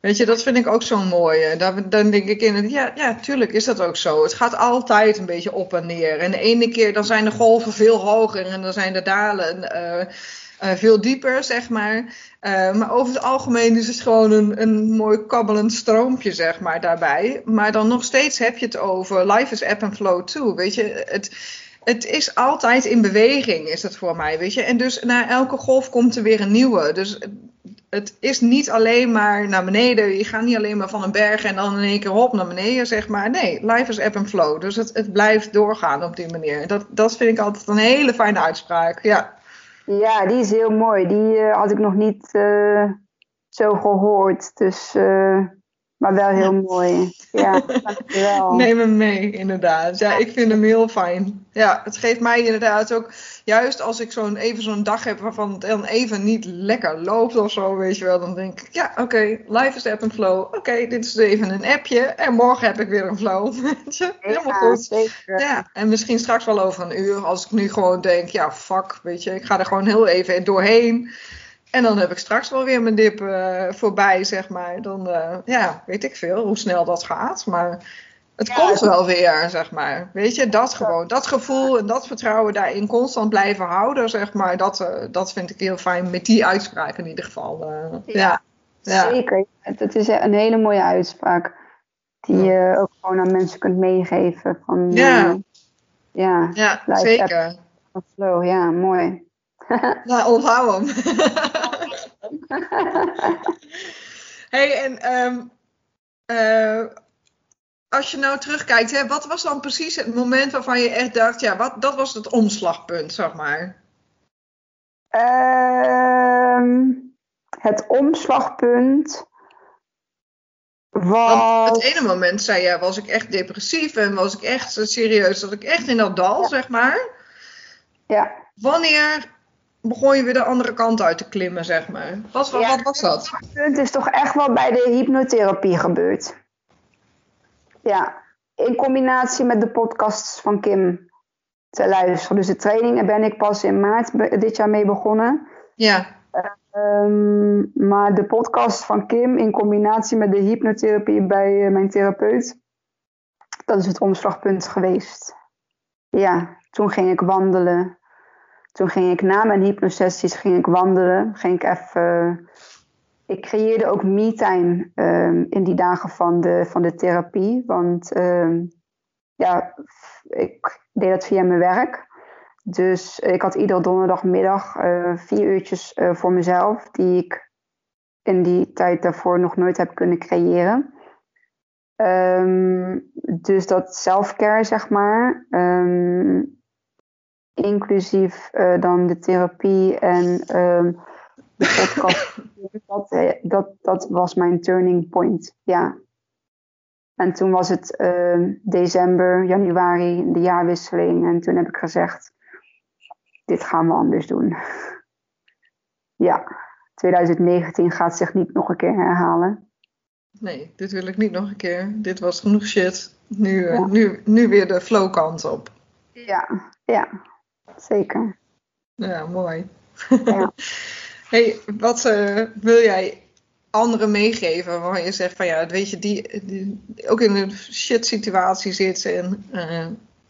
Weet je, dat vind ik ook zo'n mooie. Daar, dan denk ik in, ja, ja, tuurlijk is dat ook zo. Het gaat altijd een beetje op en neer. En de ene keer dan zijn de golven veel hoger en dan zijn de dalen uh, uh, veel dieper, zeg maar. Uh, maar over het algemeen is het gewoon een, een mooi kabbelend stroompje, zeg maar, daarbij. Maar dan nog steeds heb je het over life is ebb and flow too. Weet je, het... Het is altijd in beweging, is dat voor mij, weet je. En dus na elke golf komt er weer een nieuwe. Dus het is niet alleen maar naar beneden. Je gaat niet alleen maar van een berg en dan in één keer hop naar beneden, zeg maar. Nee, life is ebb and flow. Dus het, het blijft doorgaan op die manier. Dat, dat vind ik altijd een hele fijne uitspraak, ja. Ja, die is heel mooi. Die uh, had ik nog niet uh, zo gehoord. Dus... Uh... Maar wel heel mooi. Ja, dankjewel. Neem hem mee, inderdaad. Ja, ik vind hem heel fijn. Ja, het geeft mij inderdaad ook... Juist als ik zo'n, even zo'n dag heb waarvan het dan even niet lekker loopt of zo, weet je wel. Dan denk ik, ja, oké, okay, life is ebb and flow. Oké, okay, dit is even een appje en morgen heb ik weer een flow. Helemaal ja, goed. Zeker. Ja, en misschien straks wel over een uur. Als ik nu gewoon denk, ja, fuck, weet je. Ik ga er gewoon heel even doorheen. En dan heb ik straks wel weer mijn dip uh, voorbij, zeg maar. Dan uh, ja, weet ik veel hoe snel dat gaat. Maar het ja, komt wel weer, zeg maar. Weet je, dat gewoon. Dat gevoel en dat vertrouwen daarin constant blijven houden, zeg maar. Dat, uh, dat vind ik heel fijn met die uitspraak in ieder geval. Uh, ja, ja, zeker. Het is een hele mooie uitspraak. Die je uh, ook gewoon aan mensen kunt meegeven. Van, ja. Uh, ja, ja, zeker. Flow. Ja, mooi. Nou, onthoud hem. Hey, en um, uh, als je nou terugkijkt, hè, wat was dan precies het moment waarvan je echt dacht, ja, wat, dat was het omslagpunt, zeg maar? Uh, het omslagpunt was... Want het ene moment zei je, ja, was ik echt depressief en was ik echt serieus, dat ik echt in dat dal, ja, zeg maar. Ja. Wanneer... begon je weer de andere kant uit te klimmen, zeg maar. Wat, wat, ja, wat was dat? Het punt is toch echt wel bij de hypnotherapie gebeurd. Ja, in combinatie met de podcasts van Kim te luisteren. Dus de trainingen ben ik pas in maart dit jaar mee begonnen. Ja. Um, maar de podcast van Kim in combinatie met de hypnotherapie bij mijn therapeut, dat is het omslagpunt geweest. Ja, toen ging ik wandelen. Toen ging ik na mijn hypnosessies ging ik wandelen. Ging ik, even, uh, ik creëerde ook me-time uh, in die dagen van de, van de therapie. Want uh, ja, ik deed dat via mijn werk. Dus ik had iedere donderdagmiddag uh, vier uurtjes uh, voor mezelf. Die ik in die tijd daarvoor nog nooit heb kunnen creëren. Um, dus dat self-care, zeg maar... Um, inclusief uh, dan de therapie en um, de podcast, dat, dat, dat was mijn turning point, ja. En toen was het uh, december, januari, de jaarwisseling. En toen heb ik gezegd, dit gaan we anders doen. Ja, twintig negentien gaat zich niet nog een keer herhalen. Nee, dit wil ik niet nog een keer. Dit was genoeg shit. Nu, ja. uh, nu, nu weer de flow kant op. Ja, ja. Zeker. Ja, mooi. Ja. Hey, wat uh, wil jij anderen meegeven waarvan je zegt van ja, weet je, die, die ook in een shit situatie zit en uh,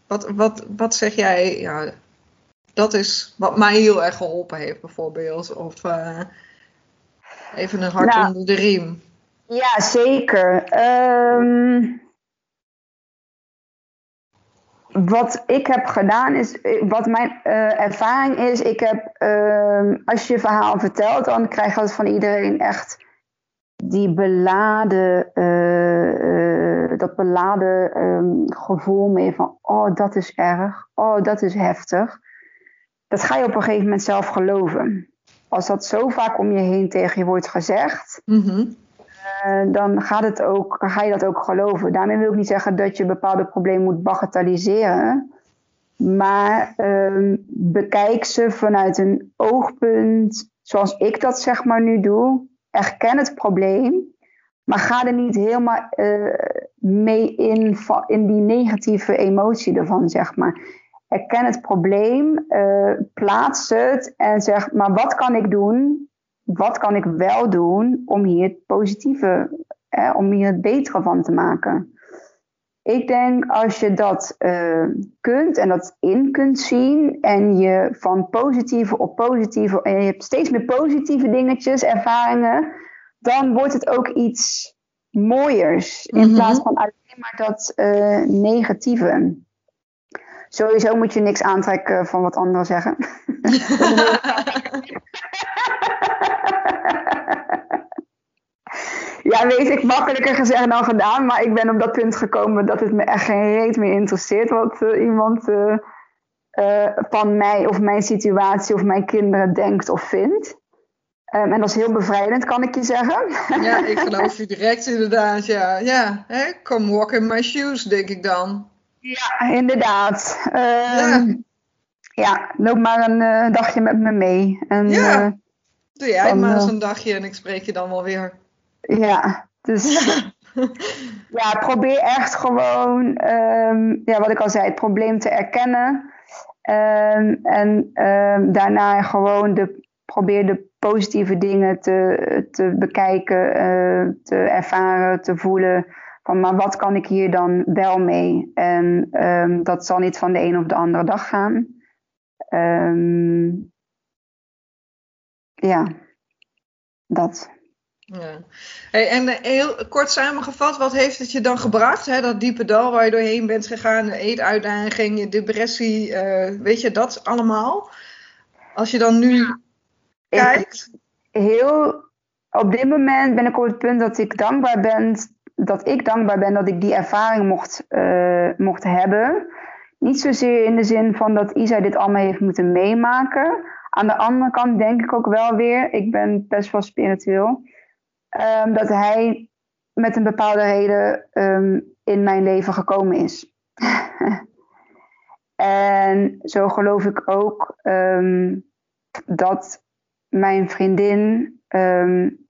wat, wat, wat zeg jij, ja, Dat is wat mij heel erg geholpen heeft bijvoorbeeld. Of uh, even een hart nou, onder de riem. Ja, zeker. Um, wat ik heb gedaan is, wat mijn uh, ervaring is, ik heb, uh, als je je verhaal vertelt, dan krijg je van iedereen echt die beladen, uh, uh, dat beladen um, gevoel mee van, oh dat is erg, oh dat is heftig. Dat ga je op een gegeven moment zelf geloven. Als dat zo vaak om je heen tegen je wordt gezegd, mm-hmm. uh, dan gaat het ook, ga je dat ook geloven. Daarmee wil ik niet zeggen dat je bepaalde problemen moet bagatelliseren. Maar um, bekijk ze vanuit een oogpunt, zoals ik dat zeg maar nu doe. Erken het probleem, maar ga er niet helemaal uh, mee in, in die negatieve emotie ervan, zeg maar. Erken het probleem, uh, plaats het en zeg, maar wat kan ik doen? Wat kan ik wel doen om hier het positieve, hè, om hier het betere van te maken? Ik denk als je dat uh, kunt en dat in kunt zien en je van positieve op positieve, en je hebt steeds meer positieve dingetjes, ervaringen, dan wordt het ook iets mooiers in mm-hmm. plaats van alleen maar dat uh, negatieve. Sowieso moet je niks aantrekken van wat anderen zeggen. Ja, weet ik, makkelijker gezegd dan gedaan. Maar ik ben op dat punt gekomen dat het me echt geen reet meer interesseert. Wat uh, iemand uh, uh, van mij of mijn situatie of mijn kinderen denkt of vindt. Um, en dat is heel bevrijdend, kan ik je zeggen. Ja, ik geloof je direct inderdaad. Ja, ja hè? Come walk in my shoes, denk ik dan. Ja, inderdaad. Uh, ja. ja, loop maar een uh, dagje met me mee. En, ja, uh, doe jij dan, maar eens een dagje en ik spreek je dan wel weer. Ja, dus ja, ja probeer echt gewoon, um, ja, wat ik al zei, het probleem te erkennen. Um, en um, daarna gewoon de, probeer de positieve dingen te, te bekijken, uh, te ervaren, te voelen. Van, maar wat kan ik hier dan wel mee? En um, dat zal niet van de een of de andere dag gaan. Um, ja, dat. Ja. Hey, en heel kort samengevat, wat heeft het je dan gebracht? Hè? Dat diepe dal waar je doorheen bent gegaan, de eetuitdaging, je depressie, uh, weet je dat allemaal? Als je dan nu ja. kijkt. Ik, heel, op dit moment ben ik op het punt dat ik dankbaar ben... dat ik dankbaar ben dat ik die ervaring mocht, uh, mocht hebben. Niet zozeer in de zin van dat Isa dit allemaal heeft moeten meemaken. Aan de andere kant denk ik ook wel weer, ik ben best wel spiritueel, um, dat hij met een bepaalde reden um, in mijn leven gekomen is. En zo geloof ik ook um, dat mijn vriendin... Um,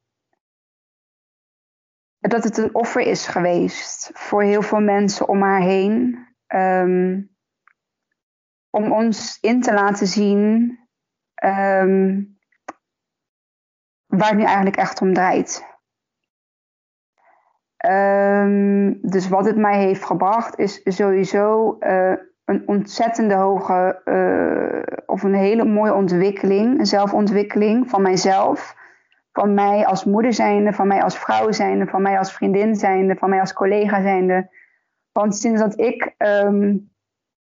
dat het een offer is geweest voor heel veel mensen om haar heen. Um, om ons in te laten zien um, waar het nu eigenlijk echt om draait. Um, dus wat het mij heeft gebracht is sowieso uh, een ontzettende hoge... Uh, of een hele mooie ontwikkeling, een zelfontwikkeling van mijzelf... Van mij als moeder zijnde, van mij als vrouw zijnde, van mij als vriendin zijnde, van mij als collega zijnde. Want sinds dat ik um,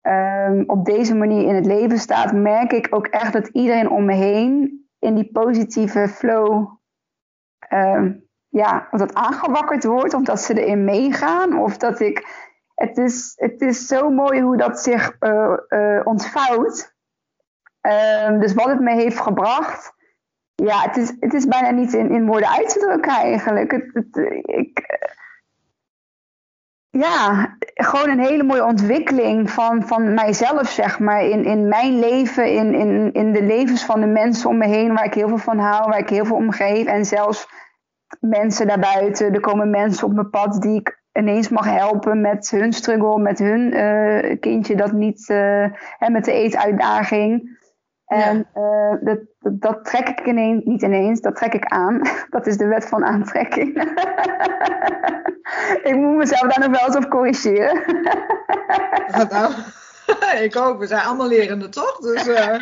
um, op deze manier in het leven sta, merk ik ook echt dat iedereen om me heen in die positieve flow, um, ja, of dat aangewakkerd wordt, of dat ze erin meegaan. Of dat ik, het is, het is zo mooi hoe dat zich uh, uh, ontvouwt. Um, dus wat het me heeft gebracht... Ja, het is, het is bijna niet in, in woorden uit te drukken eigenlijk. Het, het, ik, ja, gewoon een hele mooie ontwikkeling van, van mijzelf, zeg maar. In, in mijn leven, in, in, in de levens van de mensen om me heen... waar ik heel veel van hou, waar ik heel veel om geef. En zelfs mensen daarbuiten. Er komen mensen op mijn pad die ik ineens mag helpen... met hun struggle, met hun uh, kindje dat niet... Uh, en met de eetuitdaging... En ja. uh, dat, dat, dat trek ik ineens, niet ineens, dat trek ik aan. Dat is de wet van aantrekking. Ik moet mezelf daar nog wel eens op corrigeren. Wat nou? Ik ook. We zijn allemaal lerende, toch? Dus, uh...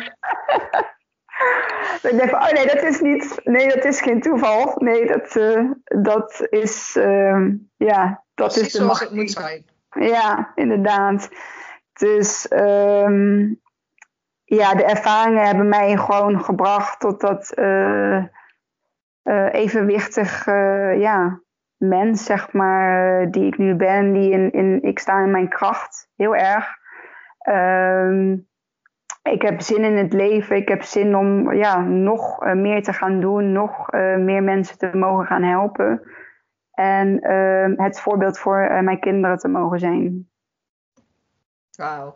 ik denk van, oh nee, dat is niet, nee, dat is geen toeval. Nee, dat, uh, dat is, uh, ja, dat Precies is de macht. Zoals het moet zijn. Ja, inderdaad. Dus, um, ja, de ervaringen hebben mij gewoon gebracht tot dat uh, uh, evenwichtig, uh, ja... mens, zeg maar, die ik nu ben, die in, in, ik sta in mijn kracht, heel erg. Um, ik heb zin in het leven, ik heb zin om ja, nog uh, meer te gaan doen, nog uh, meer mensen te mogen gaan helpen. En uh, het voorbeeld voor uh, mijn kinderen te mogen zijn. Wauw.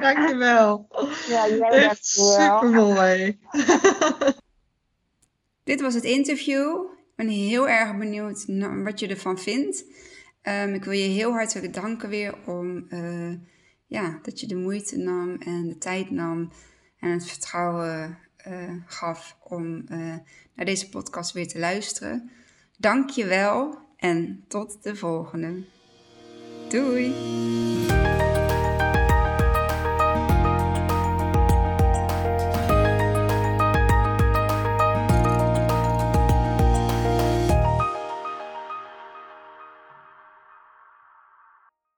Dankjewel. Ja, jij echt supermooi. Dit was het interview. Ik ben heel erg benieuwd naar wat je ervan vindt. Um, ik wil je heel hartelijk danken weer om uh, ja, dat je de moeite nam en de tijd nam en het vertrouwen uh, gaf om uh, naar deze podcast weer te luisteren. Dank je wel en tot de volgende. Doei!